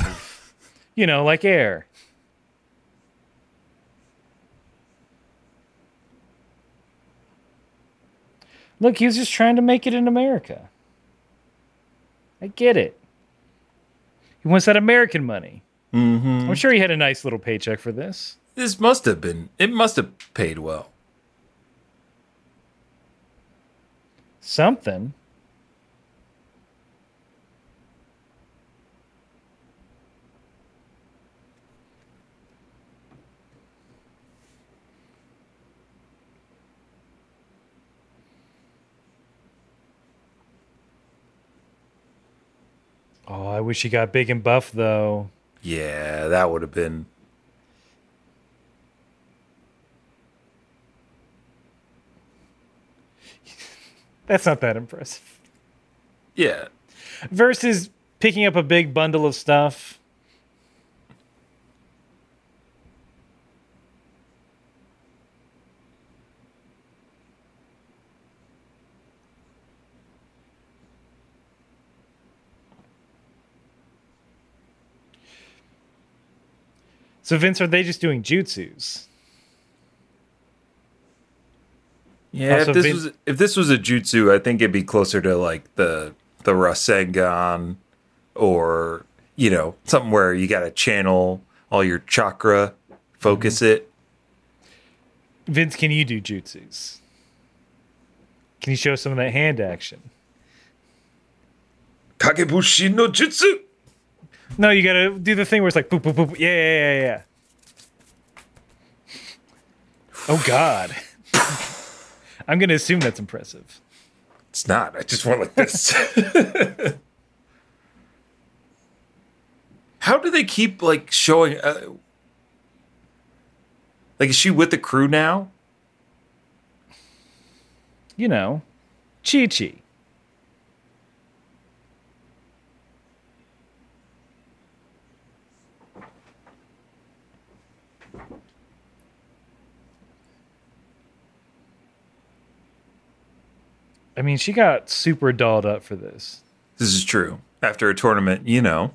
You know, like air. Look, he was just trying to make it in America. I get it. He wants that American money. Mm-hmm. I'm sure he had a nice little paycheck for this. This must have been, it must have paid well. Something. Oh, I wish he got big and buff, though. Yeah, that would have been... That's not that impressive. Yeah. Versus picking up a big bundle of stuff. So Vince, are they just doing jutsus? Yeah, also, if this Vin- was if this was a jutsu, I think it'd be closer to like the the Rasengan, or you know, something where you got to channel all your chakra, focus mm-hmm. it. Vince, can you do jutsus? Can you show some of that hand action? Kagebushi no jutsu. No, you got to do the thing where it's like boop boop boop. Yeah, yeah, yeah, yeah. Oh God. I'm going to assume that's impressive. It's not. I just want like this. How do they keep like showing? Uh, like, is she with the crew now? You know, Chi-Chi. I mean, she got super dolled up for this. This is true. After a tournament, you know.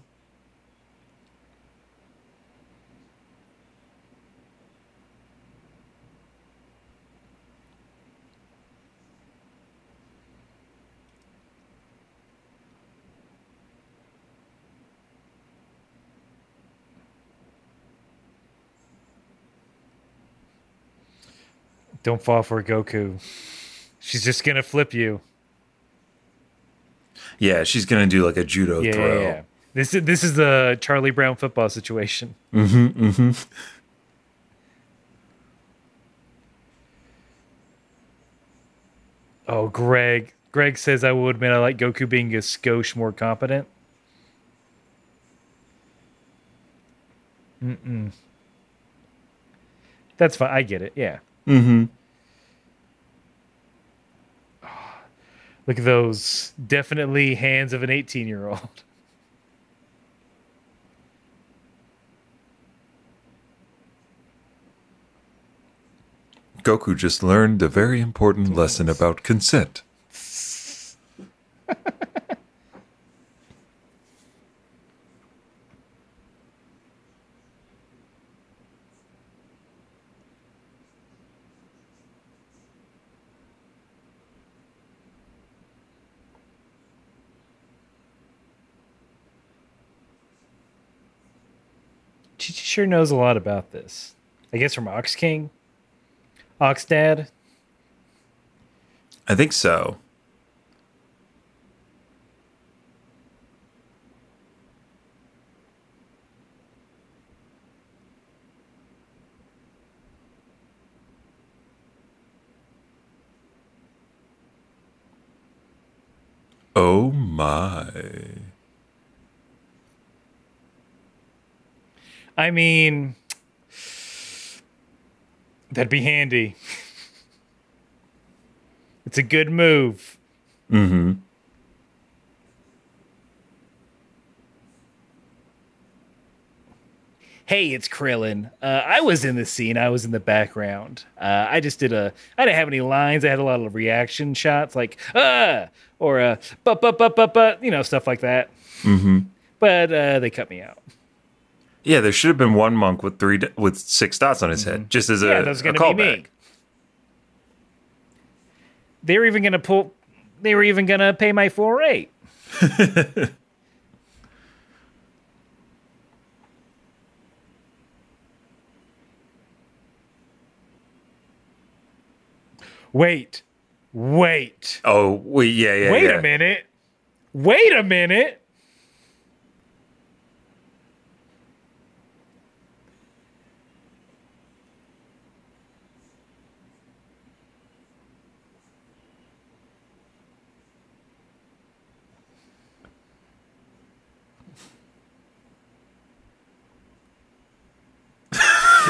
Don't fall for Goku. She's just going to flip you. Yeah, she's going to do like a judo yeah, throw. Yeah, yeah. This is, this is the Charlie Brown football situation. Mm-hmm, mm-hmm. Oh, Greg. Greg says, I will admit I like Goku being a skosh more competent. Mm-mm. That's fine. I get it. Yeah. Mm-hmm. Look at those definitely hands of an eighteen-year-old. Goku just learned a very important yes. lesson about consent. Sure knows a lot about this. I guess from Ox King? Ox Dad? I think so. Oh my. I mean, that'd be handy. It's a good move. Mm-hmm. Hey, it's Krillin. Uh, I was in the scene. I was in the background. Uh, I just did a... I didn't have any lines. I had a lot of reaction shots like, ah! Or, uh, but, but, but, but, but, you know, stuff like that. Mm-hmm. But uh, they cut me out. Yeah, there should have been one monk with three with six dots on his head, just as a, yeah, that's gonna a callback. Be me. They were even gonna pull. They were even gonna pay my full rate. wait, wait. Oh, wait, yeah, yeah. Wait yeah. a minute. Wait a minute.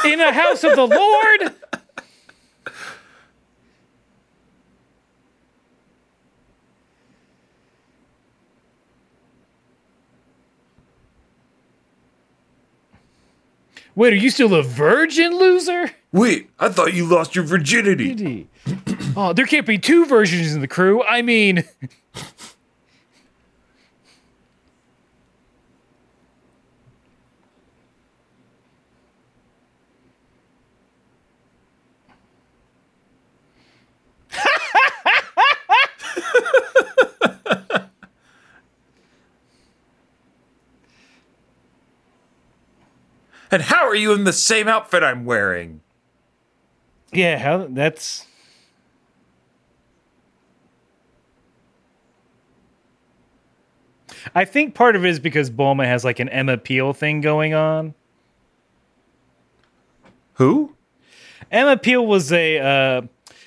In the house of the Lord. Wait, are you still a virgin, loser? Wait, I thought you lost your virginity. Oh, there can't be two virgins in the crew. I mean... And how are you in the same outfit I'm wearing? Yeah, how that's... I think part of it is because Bulma has like an Emma Peel thing going on. Who? Emma Peel was a, uh,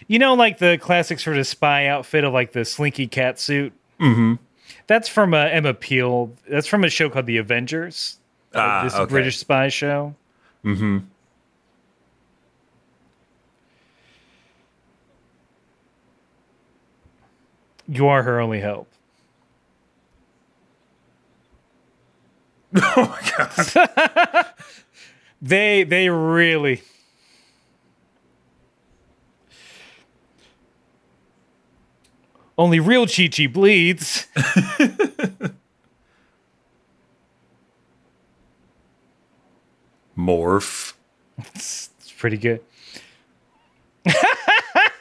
you know, like the classic sort of spy outfit of like the slinky cat suit. Mm-hmm. That's from uh, Emma Peel. That's from a show called The Avengers. Ah, this okay. British spy show. Mm-hmm. You are her only help. Oh my god. They they really only real Chi-Chi bleeds. Morph. It's, it's pretty good.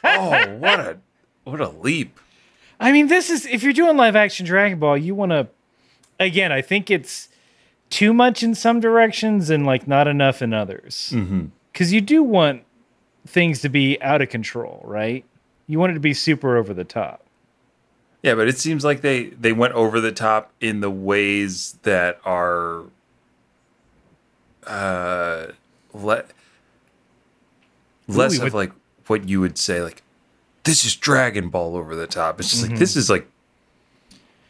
Oh, what a what a leap. I mean, this is if you're doing live action Dragon Ball, you want to again, I think it's too much in some directions and like not enough in others. Mm-hmm. Cause you do want things to be out of control, right? You want it to be super over the top. Yeah. But it seems like they, they went over the top in the ways that are, uh, le- less Ooh, of would- like what you would say, like, this is Dragon Ball over the top. It's just mm-hmm. like, this is like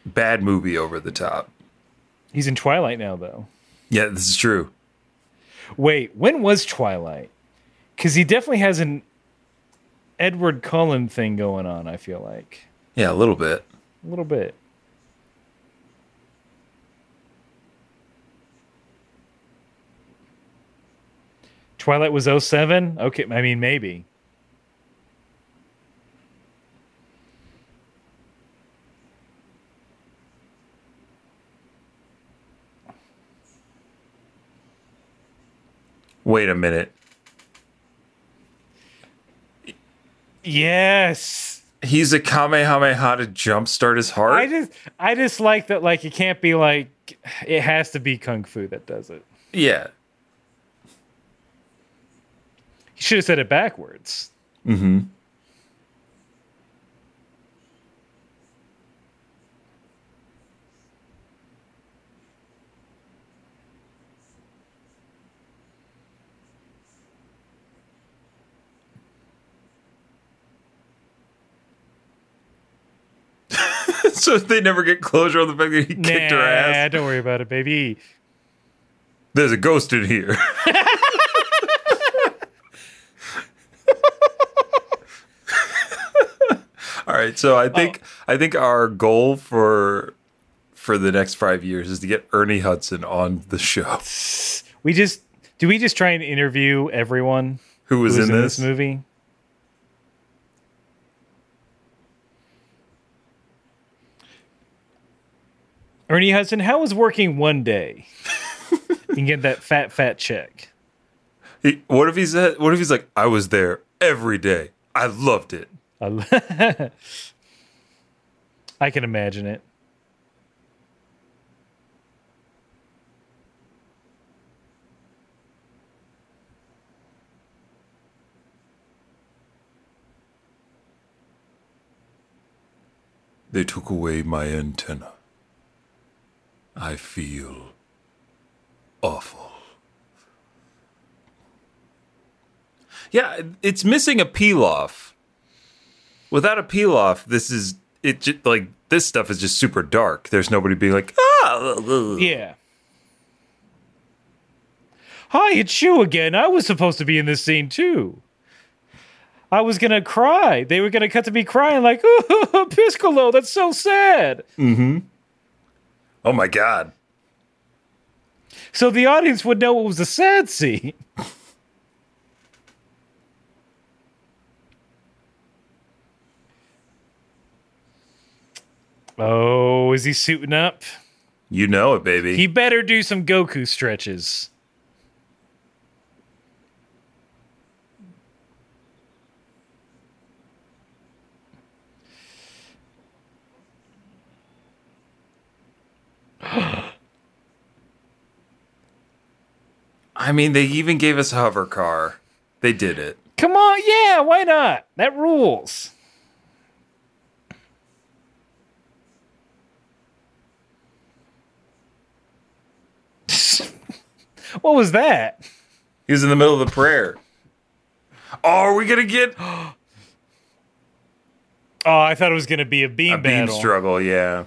bad movie over the top. He's in Twilight now, though. Yeah, this is true. Wait, when was Twilight? Because he definitely has an Edward Cullen thing going on, I feel like. Yeah, a little bit. A little bit. Twilight was oh seven? Okay, I mean, maybe. Wait a minute. Yes. He's a Kamehameha to jumpstart his heart? I just I just like that, like, it can't be like, it has to be Kung Fu that does it. Yeah. He should have said it backwards. Mm-hmm. So they never get closure on the fact that he kicked nah, her ass. Yeah, don't worry about it, baby. There's a ghost in here. All right, so I think oh. I think our goal for for the next five years is to get Ernie Hudson on the show. We just do we just try and interview everyone who was, who was in, in this, this movie. Ernie Hudson, how was working one day? You can get that fat, fat check. He, what if he's at, what if he's like, I was there every day. I loved it. I, lo- I can imagine it. They took away my antenna. I feel awful. Yeah, it's missing a peel-off. Without a peel-off, this is it. Just, like this stuff is just super dark. There's nobody being like, ah, yeah. Hi, it's you again. I was supposed to be in this scene too. I was gonna cry. They were gonna cut to me crying, like, ooh, Piccolo, that's so sad. Mm-hmm. Oh, my God. So the audience would know it was a sad scene. Oh, is he suiting up? You know it, baby. He better do some Goku stretches. I I mean, they even gave us a hover car. They did it. Come on, yeah, why not? That rules. What was that? He was in the middle of the prayer. Oh, are we going to get... Oh, I thought it was going to be a beam a battle. A beam struggle, yeah.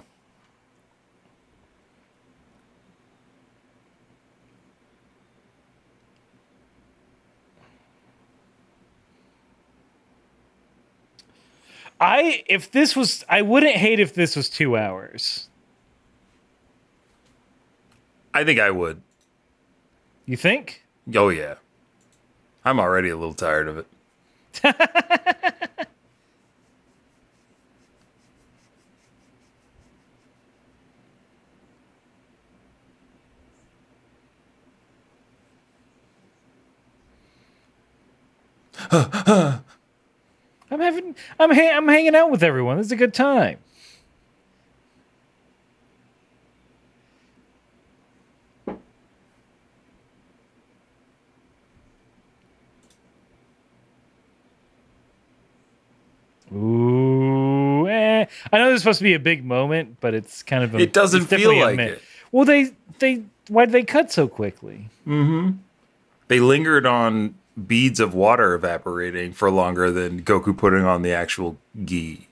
I if this was I wouldn't hate if this was two hours. I think I would. You think? Oh yeah. I'm already a little tired of it. I'm having I'm ha- I'm hanging out with everyone. It's a good time. Ooh, eh. I know this is supposed to be a big moment, but it's kind of a, it doesn't feel like it. Well, they they why did they cut so quickly? Mm-hmm. They lingered on beads of water evaporating for longer than Goku putting on the actual gi.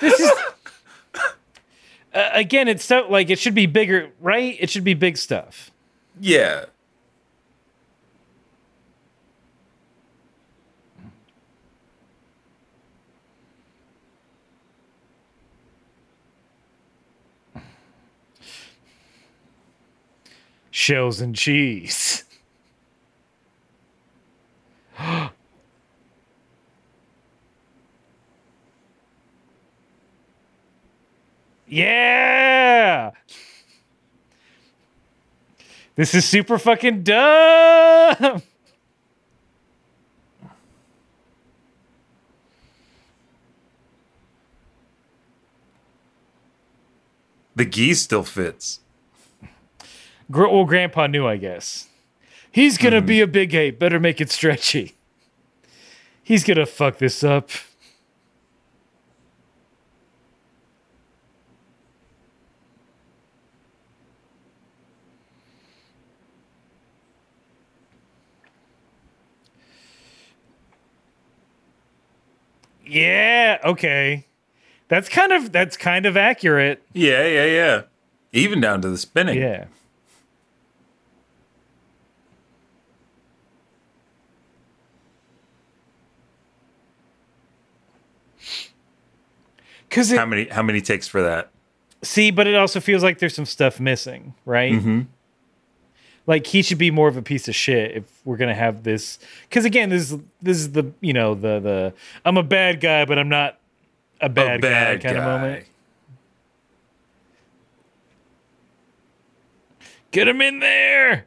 This is Uh, again, it's so like it should be bigger, right? It should be big stuff. Yeah. Shells and cheese. Yeah! This is super fucking dumb! The gi still fits. Gr- well, Grandpa knew, I guess. He's gonna mm. be a big ape. Better make it stretchy. He's gonna fuck this up. Yeah, okay. That's kind of that's kind of accurate. Yeah, yeah, yeah. Even down to the spinning. Yeah. Cuz How many how many takes for that? See, but it also feels like there's some stuff missing, right? Mm-hmm. Like he should be more of a piece of shit if we're gonna have this. Because again, this is this is the you know the the I'm a bad guy, but I'm not a bad, a bad guy kind guy. of moment. Get him in there.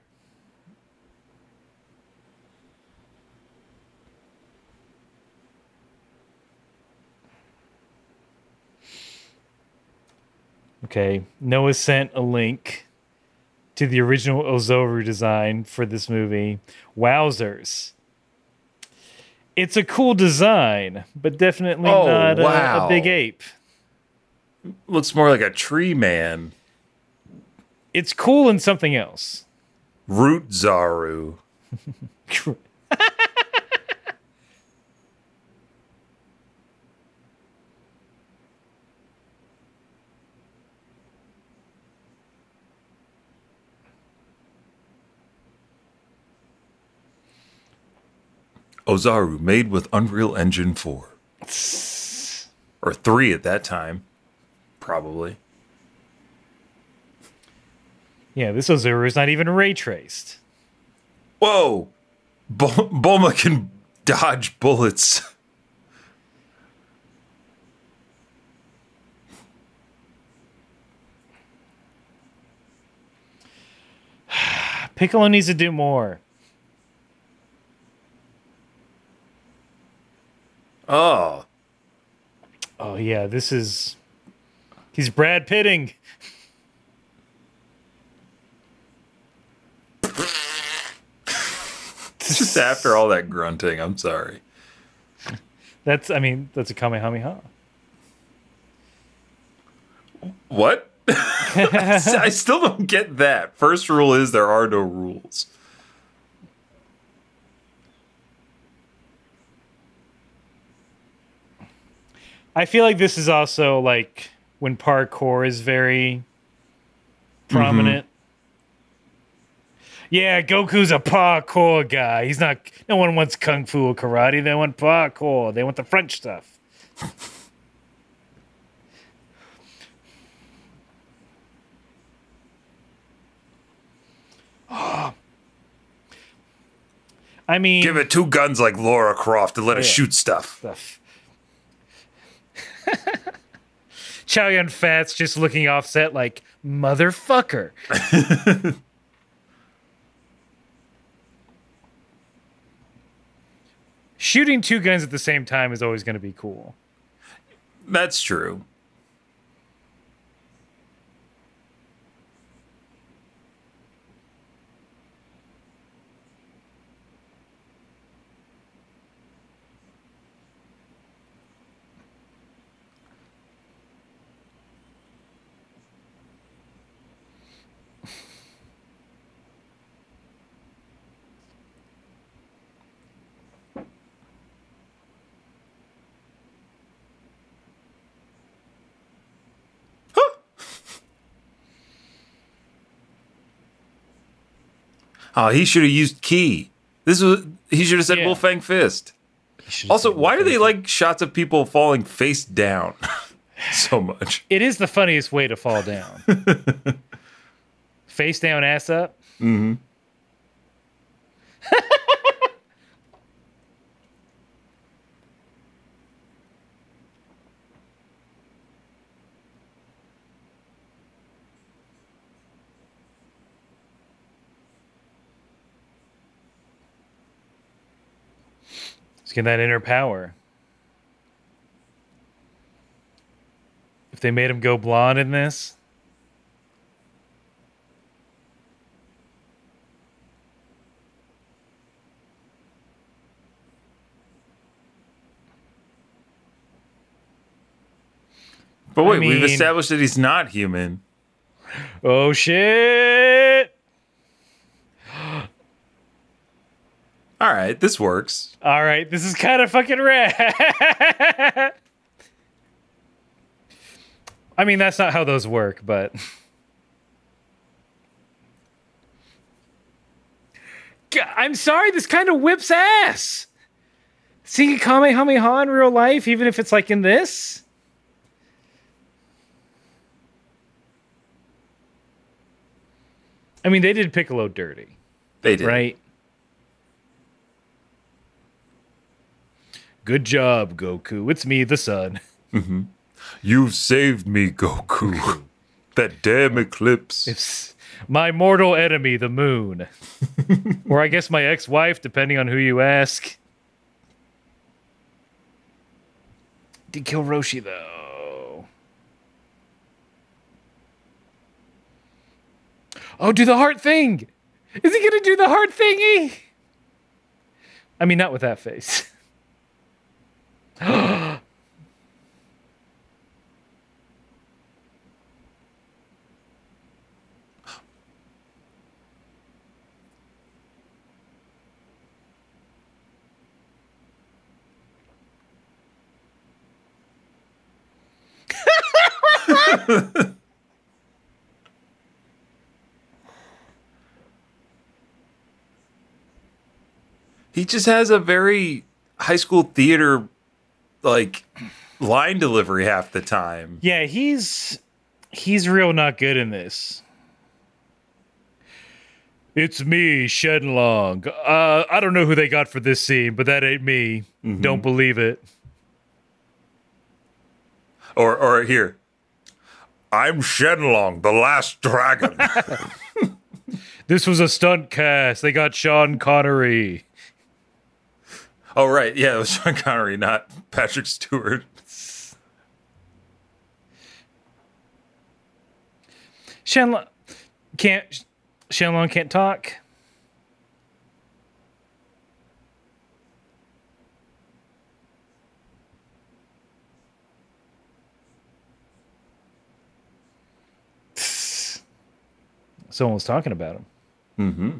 Okay, Noah sent a link to the original Ōzaru design for this movie. Wowzers. It's a cool design, but definitely oh, not wow. a, a big ape. Looks more like a tree man. It's cool in something else. Root Zaru. Ōzaru made with Unreal Engine four. Or three at that time. Probably. Yeah, this Ōzaru is not even ray traced. Whoa! Bul- Bulma can dodge bullets. Piccolo needs to do more. Oh. Oh, yeah, this is... He's Brad Pitting. Just after all that grunting, I'm sorry. That's, I mean, that's a Kamehameha. What? I still don't get that. First rule is there are no rules. I feel like this is also like when parkour is very prominent. Mm-hmm. Yeah, Goku's a parkour guy. He's not. No one wants kung fu or karate. They want parkour. They want the French stuff. Oh. I mean, give it two guns like Lara Croft and let yeah, it shoot stuff. stuff. Chow Yun-Fat's just looking offset like motherfucker. Shooting two guns at the same time is always going to be cool. That's true. Oh, he should have used Key. This was he should have said yeah. Wolfang Fist. Also, why do they like shots of people falling face down so much? It is the funniest way to fall down. Face down, ass up. Mm-hmm. Get that inner power. If they made him go blonde in this. But wait, I mean, we've established that he's not human. Oh shit. All right, this works. All right, this is kind of fucking rad. I mean, that's not how those work, but... God, I'm sorry, this kind of whips ass. Seeing Kamehameha in real life, even if it's like in this... I mean, they did Piccolo dirty. They did. Right? Good job, Goku. It's me, the sun. Mm-hmm. You've saved me, Goku. That damn eclipse. It's my mortal enemy, the moon. Or I guess my ex-wife, depending on who you ask. Did kill Roshi, though. Oh, do the heart thing. Is he going to do the heart thingy? I mean, not with that face. He just has a very high school theater like line delivery half the time. Yeah, he's he's real not good in this. It's me, Shenlong. Uh, I don't know who they got for this scene, but that ain't me. Mm-hmm. Don't believe it. Or or here, I'm Shenlong, the last dragon. this was a stunt cast. They got Sean Connery. Oh, right. Yeah, it was Sean Connery, not Patrick Stewart. Shenlong can't, Shenlong can't talk. Someone was talking about him. Mm-hmm.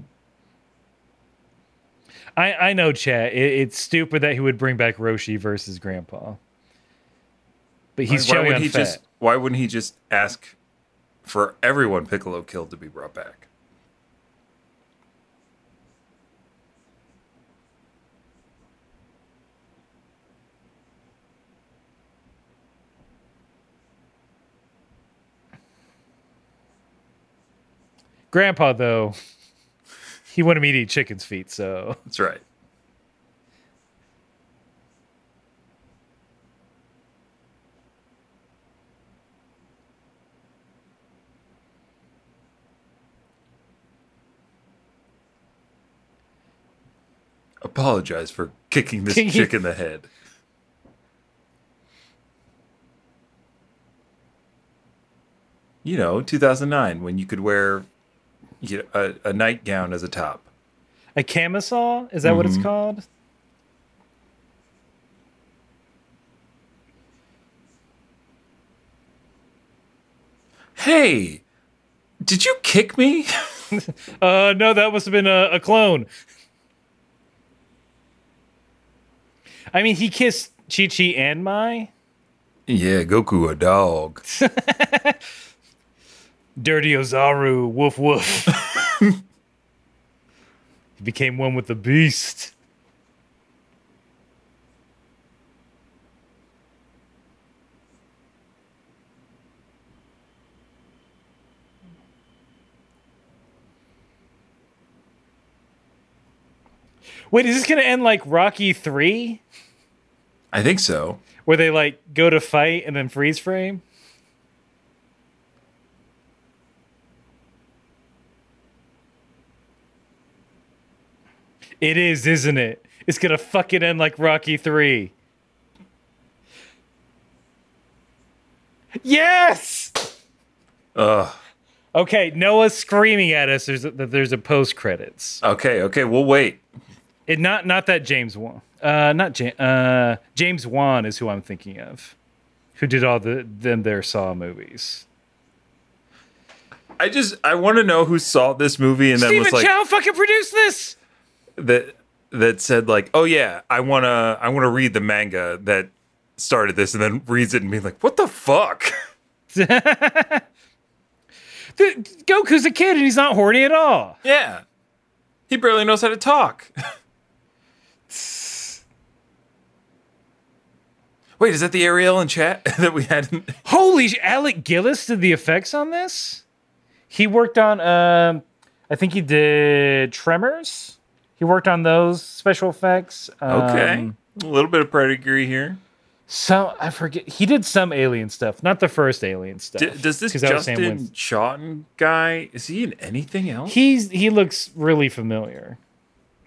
I, I know, Chad. It, it's stupid that he would bring back Roshi versus Grandpa. But he's Chow Yun-Fat. Just, why wouldn't he just ask for everyone Piccolo killed to be brought back? Grandpa, though, he wanted me to eat chicken's feet, so... That's right. Apologize for kicking this chick in the head. You know, two thousand nine, when you could wear... You know, a, a nightgown as a top. A camisole? Is that mm-hmm. what it's called? Hey, did you kick me? uh, no, that must have been a, a clone. I mean, he kissed Chi-Chi and Mai. Yeah, Goku a dog. Dirty Ōzaru, woof woof. He became one with the beast. Wait, is this going to end like Rocky three? I think so. Where they like go to fight and then freeze frame? It is, isn't it? It's gonna fucking end like Rocky three. Yes! Ugh. Okay, Noah's screaming at us there's a, that there's a post-credits. Okay, okay, we'll wait. It not not that James Wan. Uh, not Jam, uh, James Wan is who I'm thinking of, who did all the them their Saw movies. I just, I want to know who saw this movie and Stephen then was like... Chow fucking produced this! That that said like, oh yeah, I wanna I wanna read the manga that started this, and then reads it and be like, what the fuck? the, Goku's a kid and he's not horny at all. Yeah, he barely knows how to talk. Wait, is that the Ariel in chat that we had? In- Holy sh- Alec Gillis did the effects on this. He worked on, um, I think he did Tremors. He worked on those special effects. Um, okay. A little bit of pedigree here. So, I forget. He did some alien stuff. Not the first alien stuff. D- does this Justin Chawton guy, is he in anything else? He's He looks really familiar.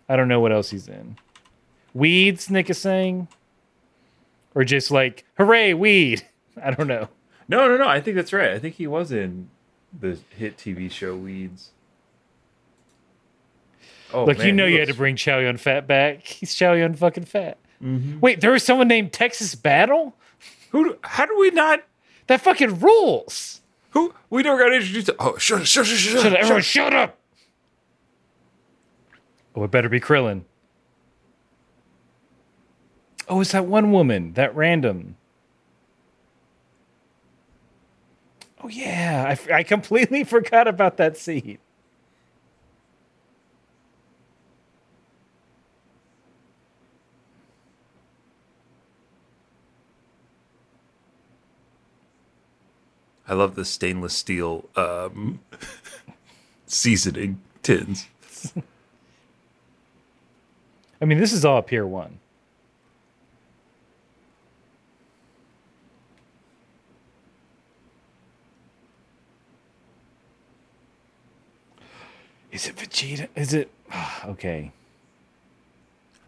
I don't know what else he's in. Weeds, Nick is saying? Or just like, hooray, weed. I don't know. No, no, no. I think that's right. I think he was in the hit T V show Weeds. Oh, like, man, you know you looks... had to bring Chow Yun-Fat back. He's Chow Yun-fucking-Fat. Mm-hmm. Wait, there was someone named Texas Battle? Who? Do, how do we not... That fucking rules. Who? We never got introduced to... Oh, shut up, shut up, shut up. Shut up, everyone, shut up. Oh, it better be Krillin. Oh, it's that one woman, that random. Oh, yeah. I, I completely forgot about that scene. I love the stainless steel um, seasoning tins. I mean, this is all Pier one. Is it Vegeta? Is it? Okay.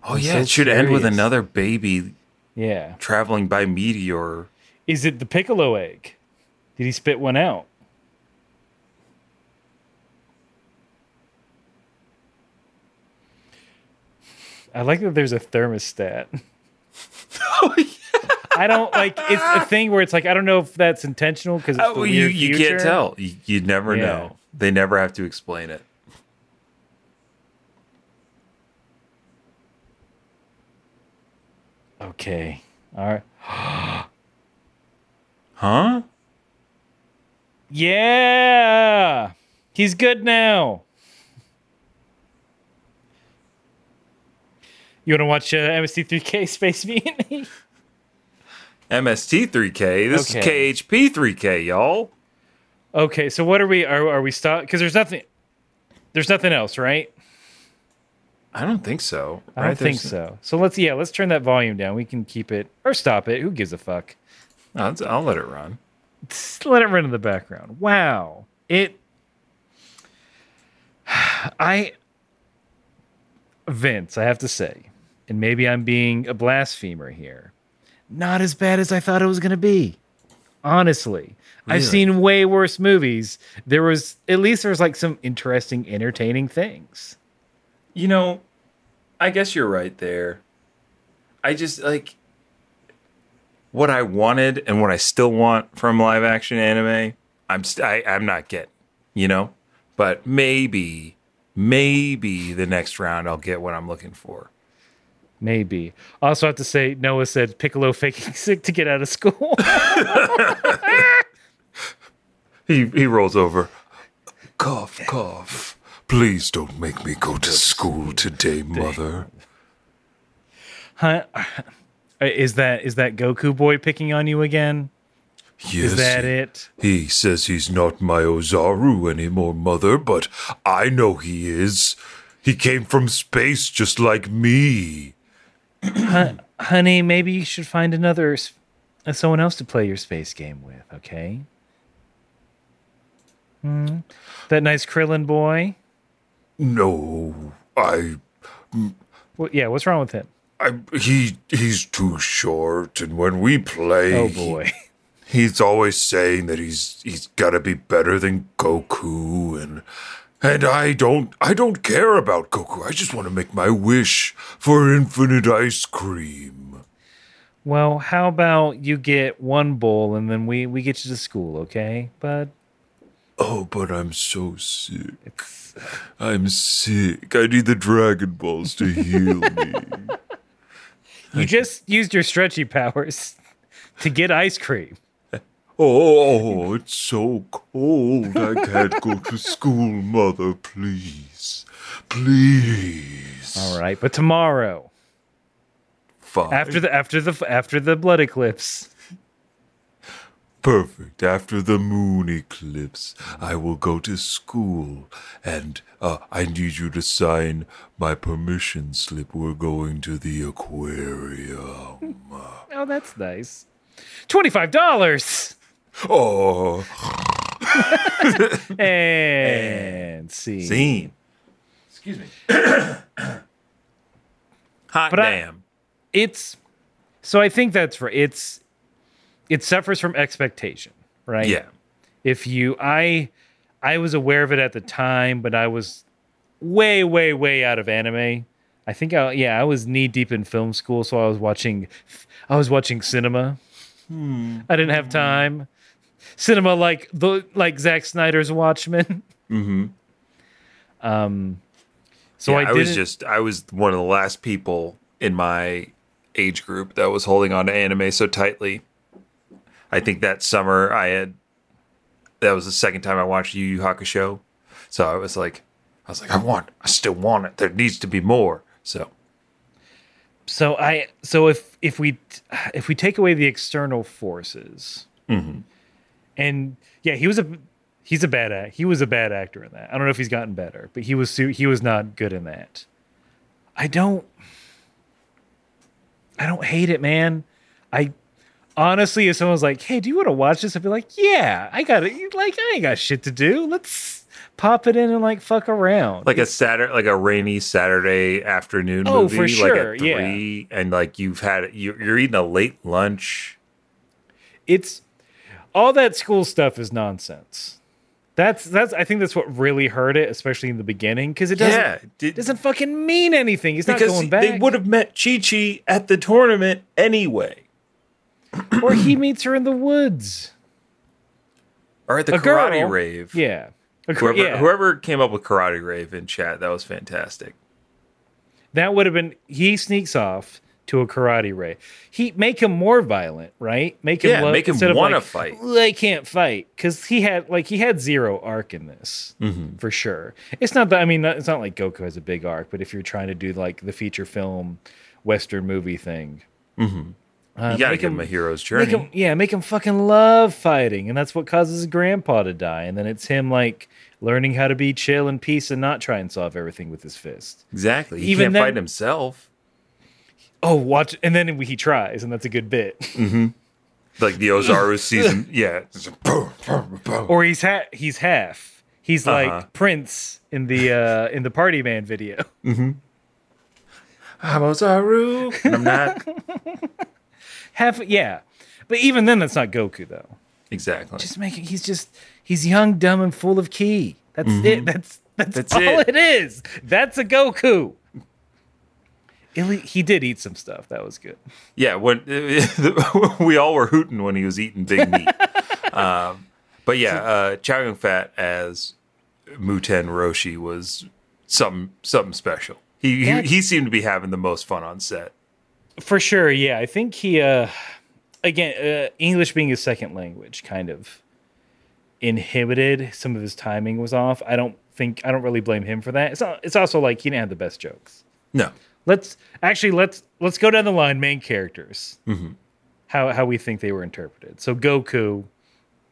Oh, I'm yeah. So it should curious. End with another baby. Yeah. Traveling by meteor. Is it the Piccolo egg? Did he spit one out? I like that there's a thermostat. Oh, yeah. I don't like it's a thing where it's like I don't know if that's intentional because it's the oh, you, you can't tell. You, you never yeah. know. They never have to explain it. Okay. All right. Huh? Yeah. He's good now. You want to watch uh, M S T three K Space Mutiny? M S T three K. This okay. is K H P three K, y'all. Okay, so what are we? Are are we stopped? Because there's nothing. There's nothing else, right? I don't think so. Right? I don't there's think so. So let's yeah, let's turn that volume down. We can keep it or stop it. Who gives a fuck? I'll, I'll let it run. Just let it run in the background. Wow. It. I. Vince, I have to say, and maybe I'm being a blasphemer here. Not as bad as I thought it was going to be. Honestly, really? I've seen way worse movies. There was, at least there was like some interesting, entertaining things. You know, I guess you're right there. I just like what I wanted and what I still want from live action anime. I'm st- I, I'm not getting, you know, but maybe, maybe the next round I'll get what I'm looking for. Maybe. Also, I have to say, Noah said Piccolo faking sick to get out of school. he he rolls over. Cough, cough. Please don't make me go to school today, mother. Huh? Is that is that Goku boy picking on you again? Yes. Is that it? He says he's not my Ōzaru anymore, mother, but I know he is. He came from space just like me. Honey, maybe you should find another, someone else to play your space game with, okay? Hmm. That nice Krillin boy? No, I... Well, yeah, what's wrong with him? I, he He's too short, and when we play... Oh, boy. He, he's always saying that he's he's got to be better than Goku, and... And I don't, I don't care about Goku. I just want to make my wish for infinite ice cream. Well, how about you get one bowl and then we, we get you to school, okay, bud? Oh, but I'm so sick. It's... I'm sick. I need the Dragon Balls to heal me. You just used your stretchy powers to get ice cream. Oh, it's so cold. I can't go to school, mother. Please. Please. All right, but tomorrow. Fine. After the after the after the blood eclipse. Perfect. After the moon eclipse, I will go to school and uh, I need you to sign my permission slip. We're going to the aquarium. Oh, that's nice. twenty-five dollars. Oh. And scene. Scene. Excuse me. Hot but damn. I, it's so I think that's right. It's it suffers from expectation, right? Yeah. If you I I was aware of it at the time, but I was way, way, way out of anime. I think I yeah, I was knee deep in film school, so I was watching I was watching cinema. Hmm. I didn't have time. Cinema like the like Zack Snyder's Watchmen. Mm-hmm. Um, so yeah, I, I was just I was one of the last people in my age group that was holding on to anime so tightly. I think that summer I had that was the second time I watched Yu Yu Hakusho. So I was like, I was like, I want, I still want it. There needs to be more. So. So I so if if we if we take away the external forces. Mm-hmm. And yeah, he was a he's a bad act. He was a bad actor in that. I don't know if he's gotten better, but he was he was not good in that. I don't I don't hate it, man. I honestly, if someone's like, "Hey, do you want to watch this?" I'd be like, "Yeah, I got it. Like, I ain't got shit to do. Let's pop it in and like fuck around. Like it's, a Saturday, like a rainy Saturday afternoon oh, movie, for sure. like at three, yeah. and like you've had you, you're eating a late lunch. It's all that school stuff is nonsense. That's that's. I think that's what really hurt it, especially in the beginning, because it doesn't yeah, it, doesn't fucking mean anything. He's not going back. They would have met Chi-Chi at the tournament anyway, or he meets her in the woods, or at the a karate girl. rave. Yeah. Whoever, yeah, whoever came up with karate rave in chat, that was fantastic. That would have been. He sneaks off to a karate rave. He make him more violent, right? Make him yeah, love, make him want to like, fight. They can't fight because he had like he had zero arc in this mm-hmm. for sure. It's not that I mean it's not like Goku has a big arc, but if you're trying to do like the feature film Western movie thing, mm-hmm. uh, you gotta give him, him a hero's journey. Make him, yeah, make him fucking love fighting, and that's what causes his grandpa to die. And then it's him like learning how to be chill and peace and not try and solve everything with his fist. Exactly. He Even can't then, fight himself. Oh, watch, and then he tries, and that's a good bit. Mm-hmm. Like the Ōzaru season, yeah. Or he's ha- he's half. He's uh-huh. like Prince in the uh, in the Party Man video. Mm-hmm. I'm Ōzaru. I'm not half. Yeah, but even then, that's not Goku though. Exactly. Just making he's just he's young, dumb, and full of ki. That's mm-hmm. it. That's that's, that's all it. it is. That's a Goku. He did eat some stuff. That was good. Yeah, when we all were hooting when he was eating big meat. um, but yeah, uh, Chow Yun-Fat as Muten Roshi was something, something special. He, yeah. he he seemed to be having the most fun on set. For sure, yeah. I think he, uh, again, uh, English being his second language kind of inhibited. Some of his timing was off. I don't think, I don't really blame him for that. It's, not, it's also like he didn't have the best jokes. No. Let's actually let's let's go down the line. Main characters, mm-hmm. how how we think they were interpreted. So Goku,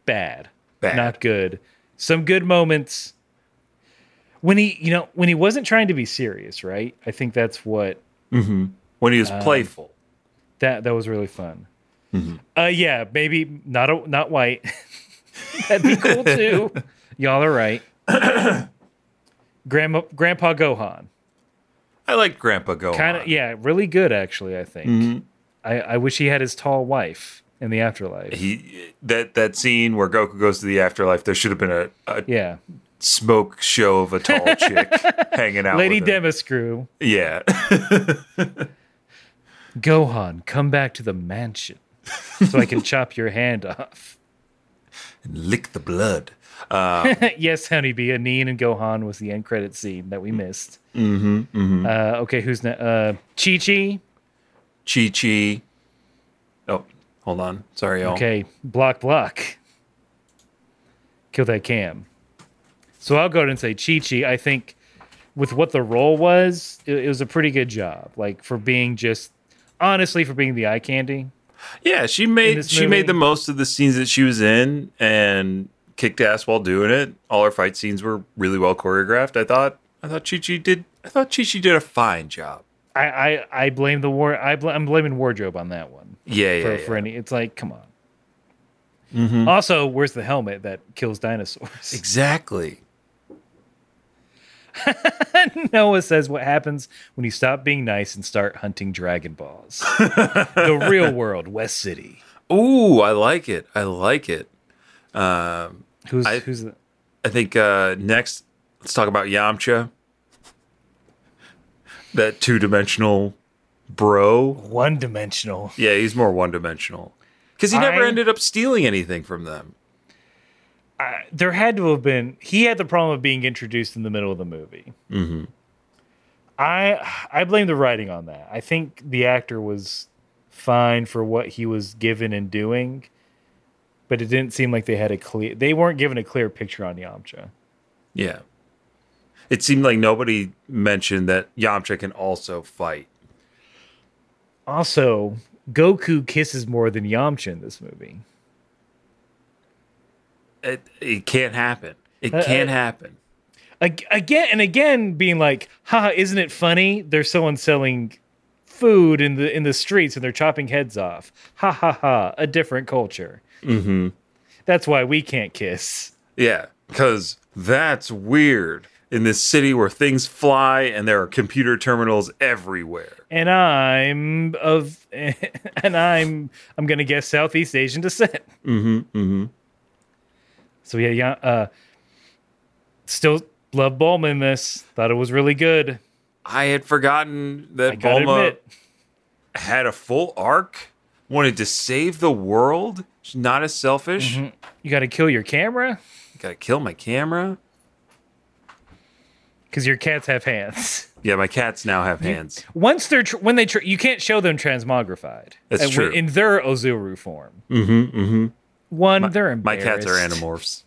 bad, bad, not good. Some good moments when he, you know, when he wasn't trying to be serious, right? I think that's what mm-hmm. when he was um, playful. That that was really fun. Mm-hmm. Uh, yeah, maybe not a, not white. That'd be cool too. Y'all are right. Grandma, Grandpa Gohan. I like Grandpa Gohan. Kinda, yeah, really good, actually, I think. Mm-hmm. I, I wish he had his tall wife in the afterlife. He That that scene where Goku goes to the afterlife, there should have been a, a yeah. smoke show of a tall chick hanging out Lady with him. Demiscrew. Yeah. Gohan, come back to the mansion so I can chop your hand off. And lick the blood. Um, yes, honeybee. Anine and Gohan was the end credit scene that we missed. Mm-hmm, mm-hmm. Uh, okay, who's next? Uh, Chi-Chi. Chi-Chi. Oh, hold on. Sorry, y'all. Okay, block, block. Kill that cam. So I'll go ahead and say Chi-Chi. I think with what the role was, it, it was a pretty good job. Like for being just, honestly, for being the eye candy. Yeah, she made she made the most of the scenes that she was in, and kicked ass while doing it. All her fight scenes were really well choreographed. I thought I thought Chi-Chi did I thought Chi-Chi did a fine job. I I, I blame the war I bl- I'm blaming wardrobe on that one. Yeah, for, yeah, for yeah. any it's like, come on. Mm-hmm. Also, where's the helmet that kills dinosaurs? Exactly. Noah says what happens when you stop being nice and start hunting Dragon Balls. The real world, West City. Ooh, I like it. I like it. Um Who's, I, who's the- I think uh, next, let's talk about Yamcha. That two-dimensional bro. One-dimensional. Yeah, he's more one-dimensional. Because he never I, ended up stealing anything from them. I, there had to have been... He had the problem of being introduced in the middle of the movie. Mm-hmm. I, I blame the writing on that. I think the actor was fine for what he was given and doing. But it didn't seem like they had a clear... They weren't given a clear picture on Yamcha. Yeah. It seemed like nobody mentioned that Yamcha can also fight. Also, Goku kisses more than Yamcha in this movie. It, it can't happen. It uh, can't uh, happen. Again and again being like, haha, isn't it funny? There's someone selling food in the in the streets and they're chopping heads off. Ha ha ha. A different culture. Mm-hmm. That's why we can't kiss. Yeah, because that's weird. In this city where things fly and there are computer terminals everywhere. And I'm of, and I'm, I'm going to guess Southeast Asian descent. Mm-hmm, mm-hmm. So yeah, yeah, uh, still love Bulma in this. Thought it was really good. I had forgotten that Bulma had a full arc, wanted to save the world. She's not as selfish. Mm-hmm. You got to kill your camera. You got to kill my camera. Because your cats have hands. Yeah, my cats now have hands. Once they're tr- when they tr- you can't show them transmogrified. That's uh, true. In their Ōzaru form. Mm-hmm. Mm-hmm. One, my, they're embarrassed. My cats are animorphs.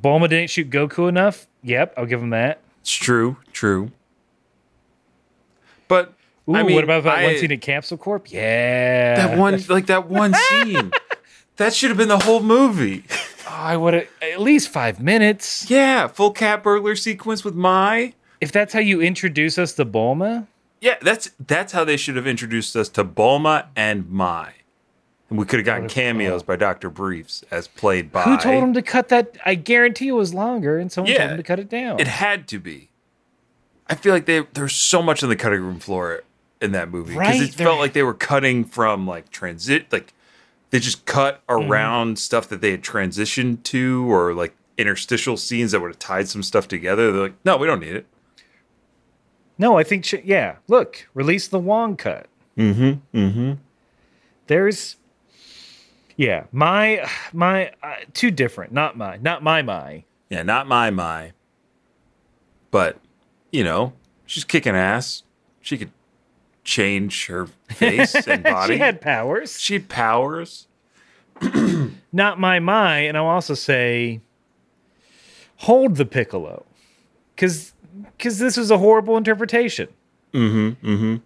Bulma didn't shoot Goku enough. Yep, I'll give him that. It's true. True. But ooh, I mean, what about that I, one scene at Capsule Corp? Yeah, that one, like that one scene. That should have been the whole movie. Oh, I would have at least five minutes. Yeah, full cat burglar sequence with Mai. If that's how you introduce us to Bulma. Yeah, that's that's how they should have introduced us to Bulma and Mai. And we could have gotten cameos by Doctor Briefs as played by... Who told him to cut that? I guarantee it was longer, and someone yeah, told him to cut it down. It had to be. I feel like they, there's so much on the cutting room floor in that movie. Because right, it felt like they were cutting from like transit... like. They just cut around mm. stuff that they had transitioned to or like interstitial scenes that would have tied some stuff together. They're like, no, we don't need it. No, I think, she, yeah, look, release the Wong cut. Mm-hmm, mm-hmm. There's, yeah, my, my, uh, too different. Not my, not my, my. Yeah, not my, my. But, you know, she's kicking ass. She could. Change her face and body. She had powers. She had powers. Not my my, and I'll also say, hold the Piccolo, because because this was a horrible interpretation. Mm-hmm. Mm-hmm.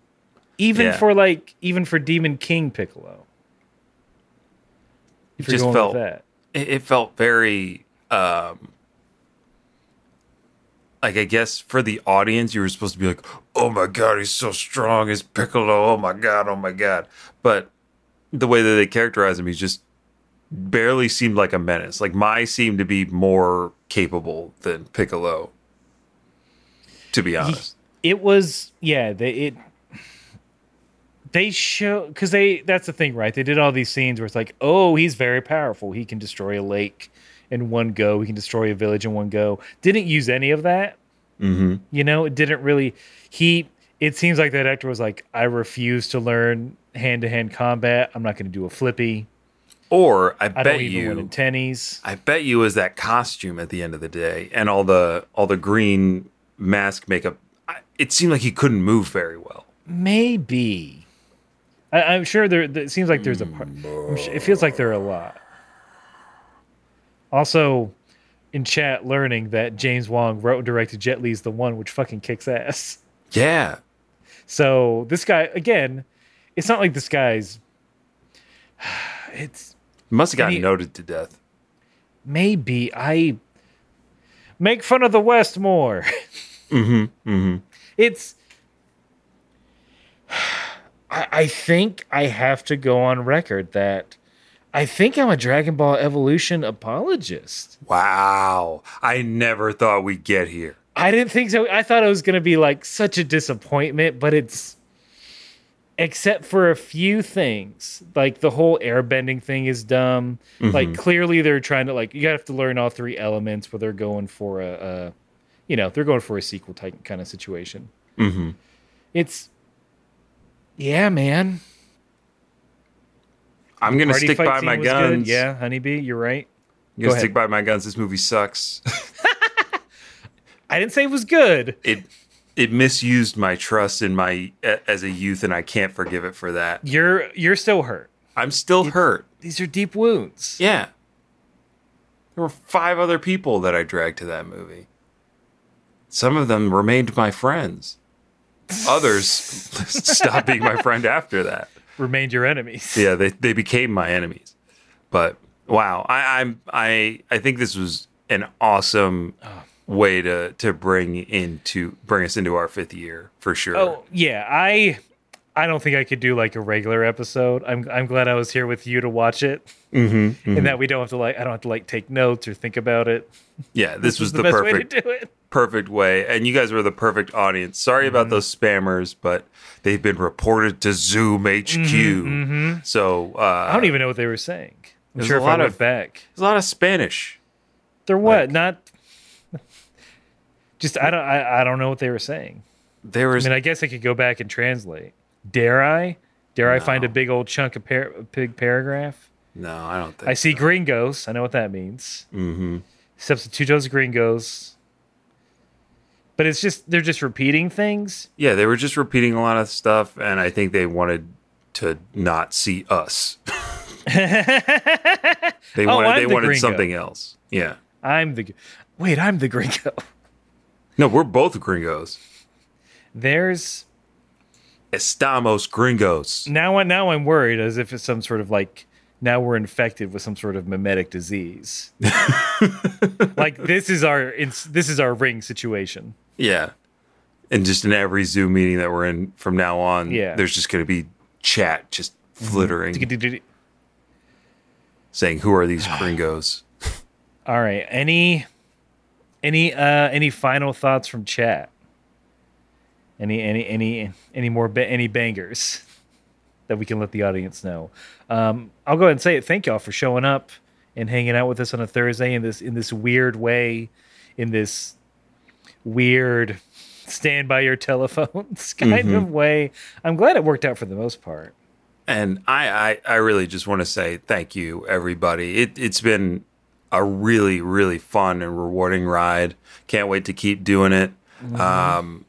Even yeah. for like, even for Demon King Piccolo, it just felt that. It, it felt very um, like I guess for the audience, you were supposed to be like. Oh my God, he's so strong. He's Piccolo. Oh my God. Oh my God. But the way that they characterize him, he just barely seemed like a menace. Like Mai seemed to be more capable than Piccolo, to be honest. He, it was, yeah, they, it, they show, cause they, that's the thing, right? They did all these scenes where it's like, oh, he's very powerful. He can destroy a lake in one go. He can destroy a village in one go. Didn't use any of that. Mm-hmm. You know, it didn't really. He. It seems like that actor was like, I refuse to learn hand to hand combat. I'm not going to do a flippy. Or I, I bet don't even you. In tennies. I bet you is that costume at the end of the day, and all the all the green mask makeup. I, it seemed like he couldn't move very well. Maybe. I, I'm sure there. It seems like there's a part. It feels like there are a lot. Also. In chat, learning that James Wong wrote and directed Jet Li's The One, which fucking kicks ass. Yeah. So this guy, again, it's not like this guy's. It's must have gotten noted to death. Maybe I make fun of the West more. Mm-hmm. Mm-hmm. It's. I, I think I have to go on record that. I think I'm a Dragon Ball Evolution apologist. Wow. I never thought we'd get here. I didn't think so. I thought it was going to be like such a disappointment, but it's... Except for a few things. Like the whole airbending thing is dumb. Mm-hmm. Like clearly they're trying to like... You have to learn all three elements where they're going for a... a you know, they're going for a sequel type kind of situation. Mm-hmm. It's... Yeah, man. I'm going to stick by my guns. Good. Yeah, Honeybee, you're right. I'm going to stick by my guns. This movie sucks. I didn't say it was good. It it misused my trust in my as a youth, and I can't forgive it for that. You're you're still hurt. I'm still it, hurt. These are deep wounds. Yeah. There were five other people that I dragged to that movie. Some of them remained my friends. Others stopped being my friend after that. Remained your enemies. Yeah, they, they became my enemies. But wow, I I'm, I I think this was an awesome oh. way to to bring into bring us into our fifth year for sure. Oh yeah, I I don't think I could do like a regular episode. I'm I'm glad I was here with you to watch it, mm-hmm, mm-hmm. and that we don't have to like I don't have to like take notes or think about it. Yeah, this, this was the, the perfect way to do it. Perfect way, and you guys were the perfect audience. Sorry mm-hmm. about those spammers, but they've been reported to Zoom H Q. Mm-hmm. So uh, I don't even know what they were saying. I'm sure a if lot I went of back. There's a lot of Spanish. They're what? Like, Not just I don't I, I don't know what they were saying. There was, I mean, I guess I could go back and translate. Dare I? Dare no. I find a big old chunk of par- big paragraph? No, I don't think I see so. Gringos. I know what that means. Mm-hmm. Substitutos gringos. But it's just, they're just repeating things? Yeah, they were just repeating a lot of stuff, and I think they wanted to not see us. they wanted, oh, they the wanted something else. Yeah. I'm the, wait, I'm the gringo. No, we're both gringos. There's... Estamos gringos. Now, now I'm worried as if it's some sort of like, now we're infected with some sort of mimetic disease. Like this is our, it's, this is our ring situation. Yeah. And just in every Zoom meeting that we're in from now on, yeah. there's just going to be chat just flittering. Saying, who are these gringos? All right. Any, any, uh, any final thoughts from chat? Any any any any more ba- any bangers that we can let the audience know? Um, I'll go ahead and say it. Thank y'all for showing up and hanging out with us on a Thursday in this in this weird way, in this weird stand by your telephones kind mm-hmm. of way. I'm glad it worked out for the most part. And I I, I really just want to say thank you, everybody. It it's been a really really fun and rewarding ride. Can't wait to keep doing it. Mm-hmm. Um,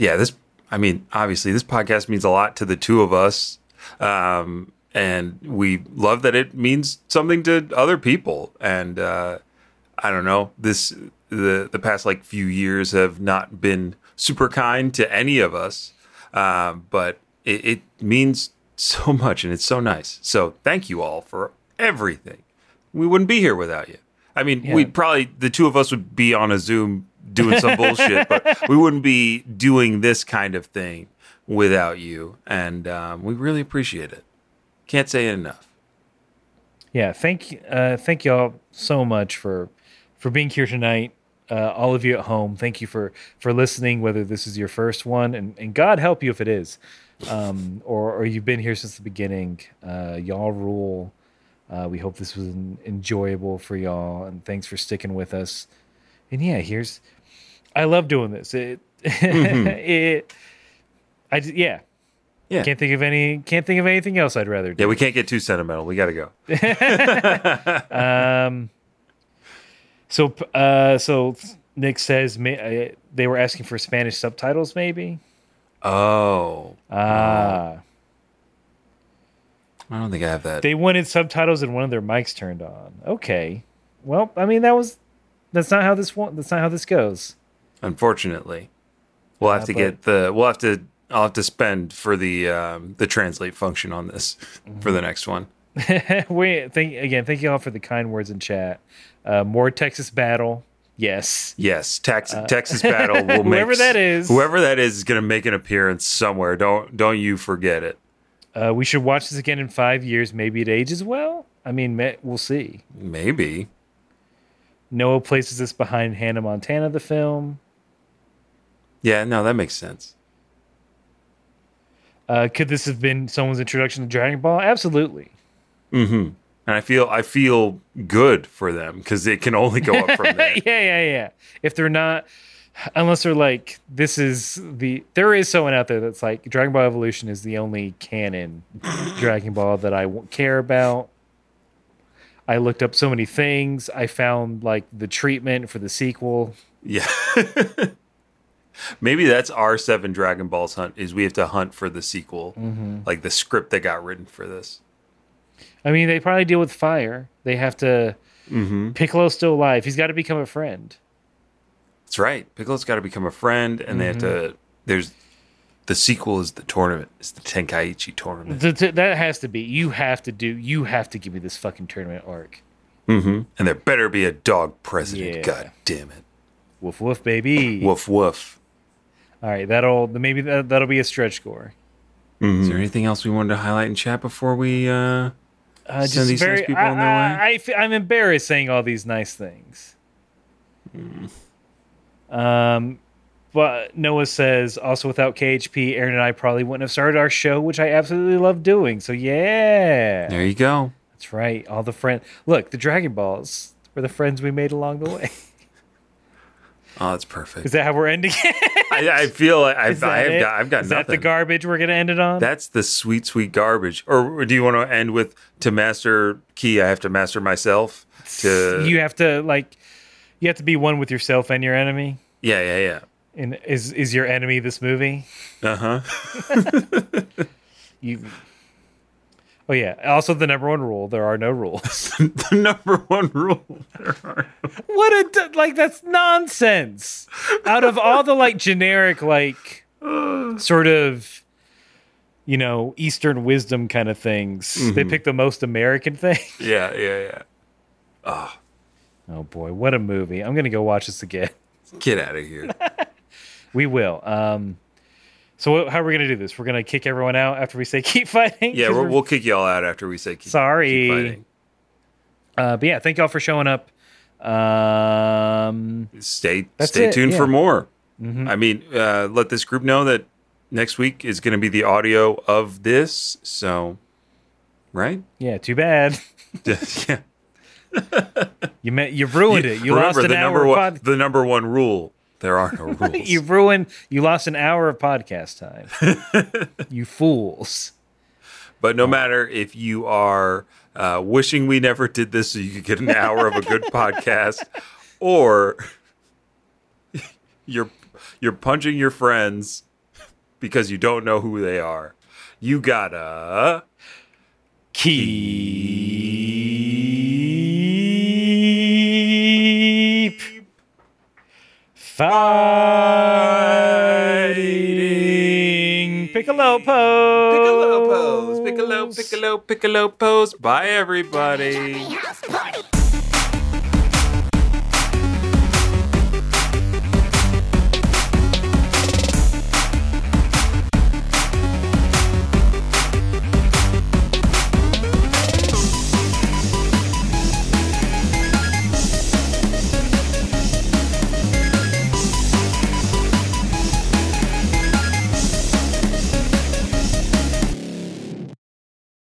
Yeah, this, I mean, obviously, this podcast means a lot to the two of us. Um, and we love that it means something to other people. And uh, I don't know, this, the, the past like few years have not been super kind to any of us. Uh, but it, it means so much and it's so nice. So thank you all for everything. We wouldn't be here without you. I mean, yeah. we'd probably, the two of us would be on a Zoom doing some bullshit, but we wouldn't be doing this kind of thing without you. And um, we really appreciate it. Can't say it enough. Yeah. Thank uh, thank y'all so much for, for being here tonight. Uh, all of you at home. Thank you for, for listening, whether this is your first one and, and God help you if it is, um, or, or you've been here since the beginning. Uh, y'all rule. Uh, we hope this was an, enjoyable for y'all. And thanks for sticking with us. And yeah, here's, I love doing this. It, mm-hmm. it, I yeah, yeah. Can't think of any. Can't think of anything else I'd rather do. Yeah, we can't get too sentimental. We got to go. um. So, uh, so Nick says may, uh, they were asking for Spanish subtitles, maybe. Oh. Ah. Uh, I don't think I have that. They wanted subtitles, and one of their mics turned on. Okay. Well, I mean, that was. That's not how this. That's not how this goes. Unfortunately, we'll have uh, to get the. We'll have to. I'll have to spend for the um, the translate function on this mm-hmm. for the next one. we thank again. Thank you all for the kind words in chat. Uh, more Texas Battle. Yes. Yes. Tex, uh, Texas Battle will make whoever that is. Whoever that is is going to make an appearance somewhere. Don't don't you forget it. Uh, we should watch this again in five years. Maybe it ages well. I mean, we'll see. Maybe. Noah places this behind Hannah Montana, the film. Yeah, no, that makes sense. Uh, could this have been someone's introduction to Dragon Ball? Absolutely. Mm-hmm. And I feel I feel good for them because it can only go up from there. yeah, yeah, yeah. If they're not, unless they're like, this is the, there is someone out there that's like, Dragon Ball Evolution is the only canon Dragon Ball that I care about. I looked up so many things. I found like the treatment for the sequel. Yeah. Maybe that's our seven Dragon Balls hunt is we have to hunt for the sequel, mm-hmm. like the script that got written for this. I mean, they probably deal with fire. They have to mm-hmm. Piccolo's still alive. He's got to become a friend. That's right. Piccolo's got to become a friend and mm-hmm. they have to, there's the sequel is the tournament. It's the Tenkaichi tournament. The t- that has to be. You have to do. You have to give me this fucking tournament arc. Mm-hmm. And there better be a dog president. Yeah. God damn it. Woof woof, baby. Woof woof. All right, that'll maybe that, that'll be a stretch score. Mm-hmm. Is there anything else we wanted to highlight in chat before we uh, uh, send just these very, nice people I, on their I, way? I, I, I'm embarrassed saying all these nice things. Mm. Um, but Noah says, also without K H P, Aaron and I probably wouldn't have started our show, which I absolutely love doing. So yeah, there you go. That's right. All the friends. Look, the Dragon Balls were the friends we made along the way. Oh, that's perfect. Is that how we're ending it? I, I feel like I've, I've got, I've got Is nothing. Is that the garbage we're going to end it on? That's the sweet, sweet garbage. Or do you want to end with, to master Ki, I have to master myself? To You have to, like, you have to be one with yourself and your enemy? Yeah, yeah, yeah. And is is your enemy this movie? Uh-huh. you... Oh, yeah. Also, the number one rule, there are no rules. The number one rule, there are no rules. What a, like, that's nonsense. Out of all the, like, generic, like, sort of, you know, Eastern wisdom kind of things, mm-hmm. they pick the most American thing. Yeah, yeah, yeah. Oh. Oh, boy. What a movie. I'm going to go watch this again. Get out of here. We will. Um. So how are we going to do this? We're going to kick everyone out after we say keep fighting? Yeah, we'll, we'll kick y'all out after we say keep, Sorry. keep fighting. Uh, but yeah, thank y'all for showing up. Um, stay stay it, tuned yeah. for more. Mm-hmm. I mean, uh, let this group know that next week is going to be the audio of this. So, right? Yeah, too bad. yeah. you meant, you ruined you, it. You lost an the hour number one, pod- The number one rule. There are no rules. you ruined, you lost an hour of podcast time. You fools. But no matter if you are uh, wishing we never did this so you could get an hour of a good podcast, or you're you're punching your friends because you don't know who they are, you gotta keep... keep. Fighting Piccolo pose. Piccolo pose. Piccolo, Piccolo, Piccolo pose. Bye, everybody.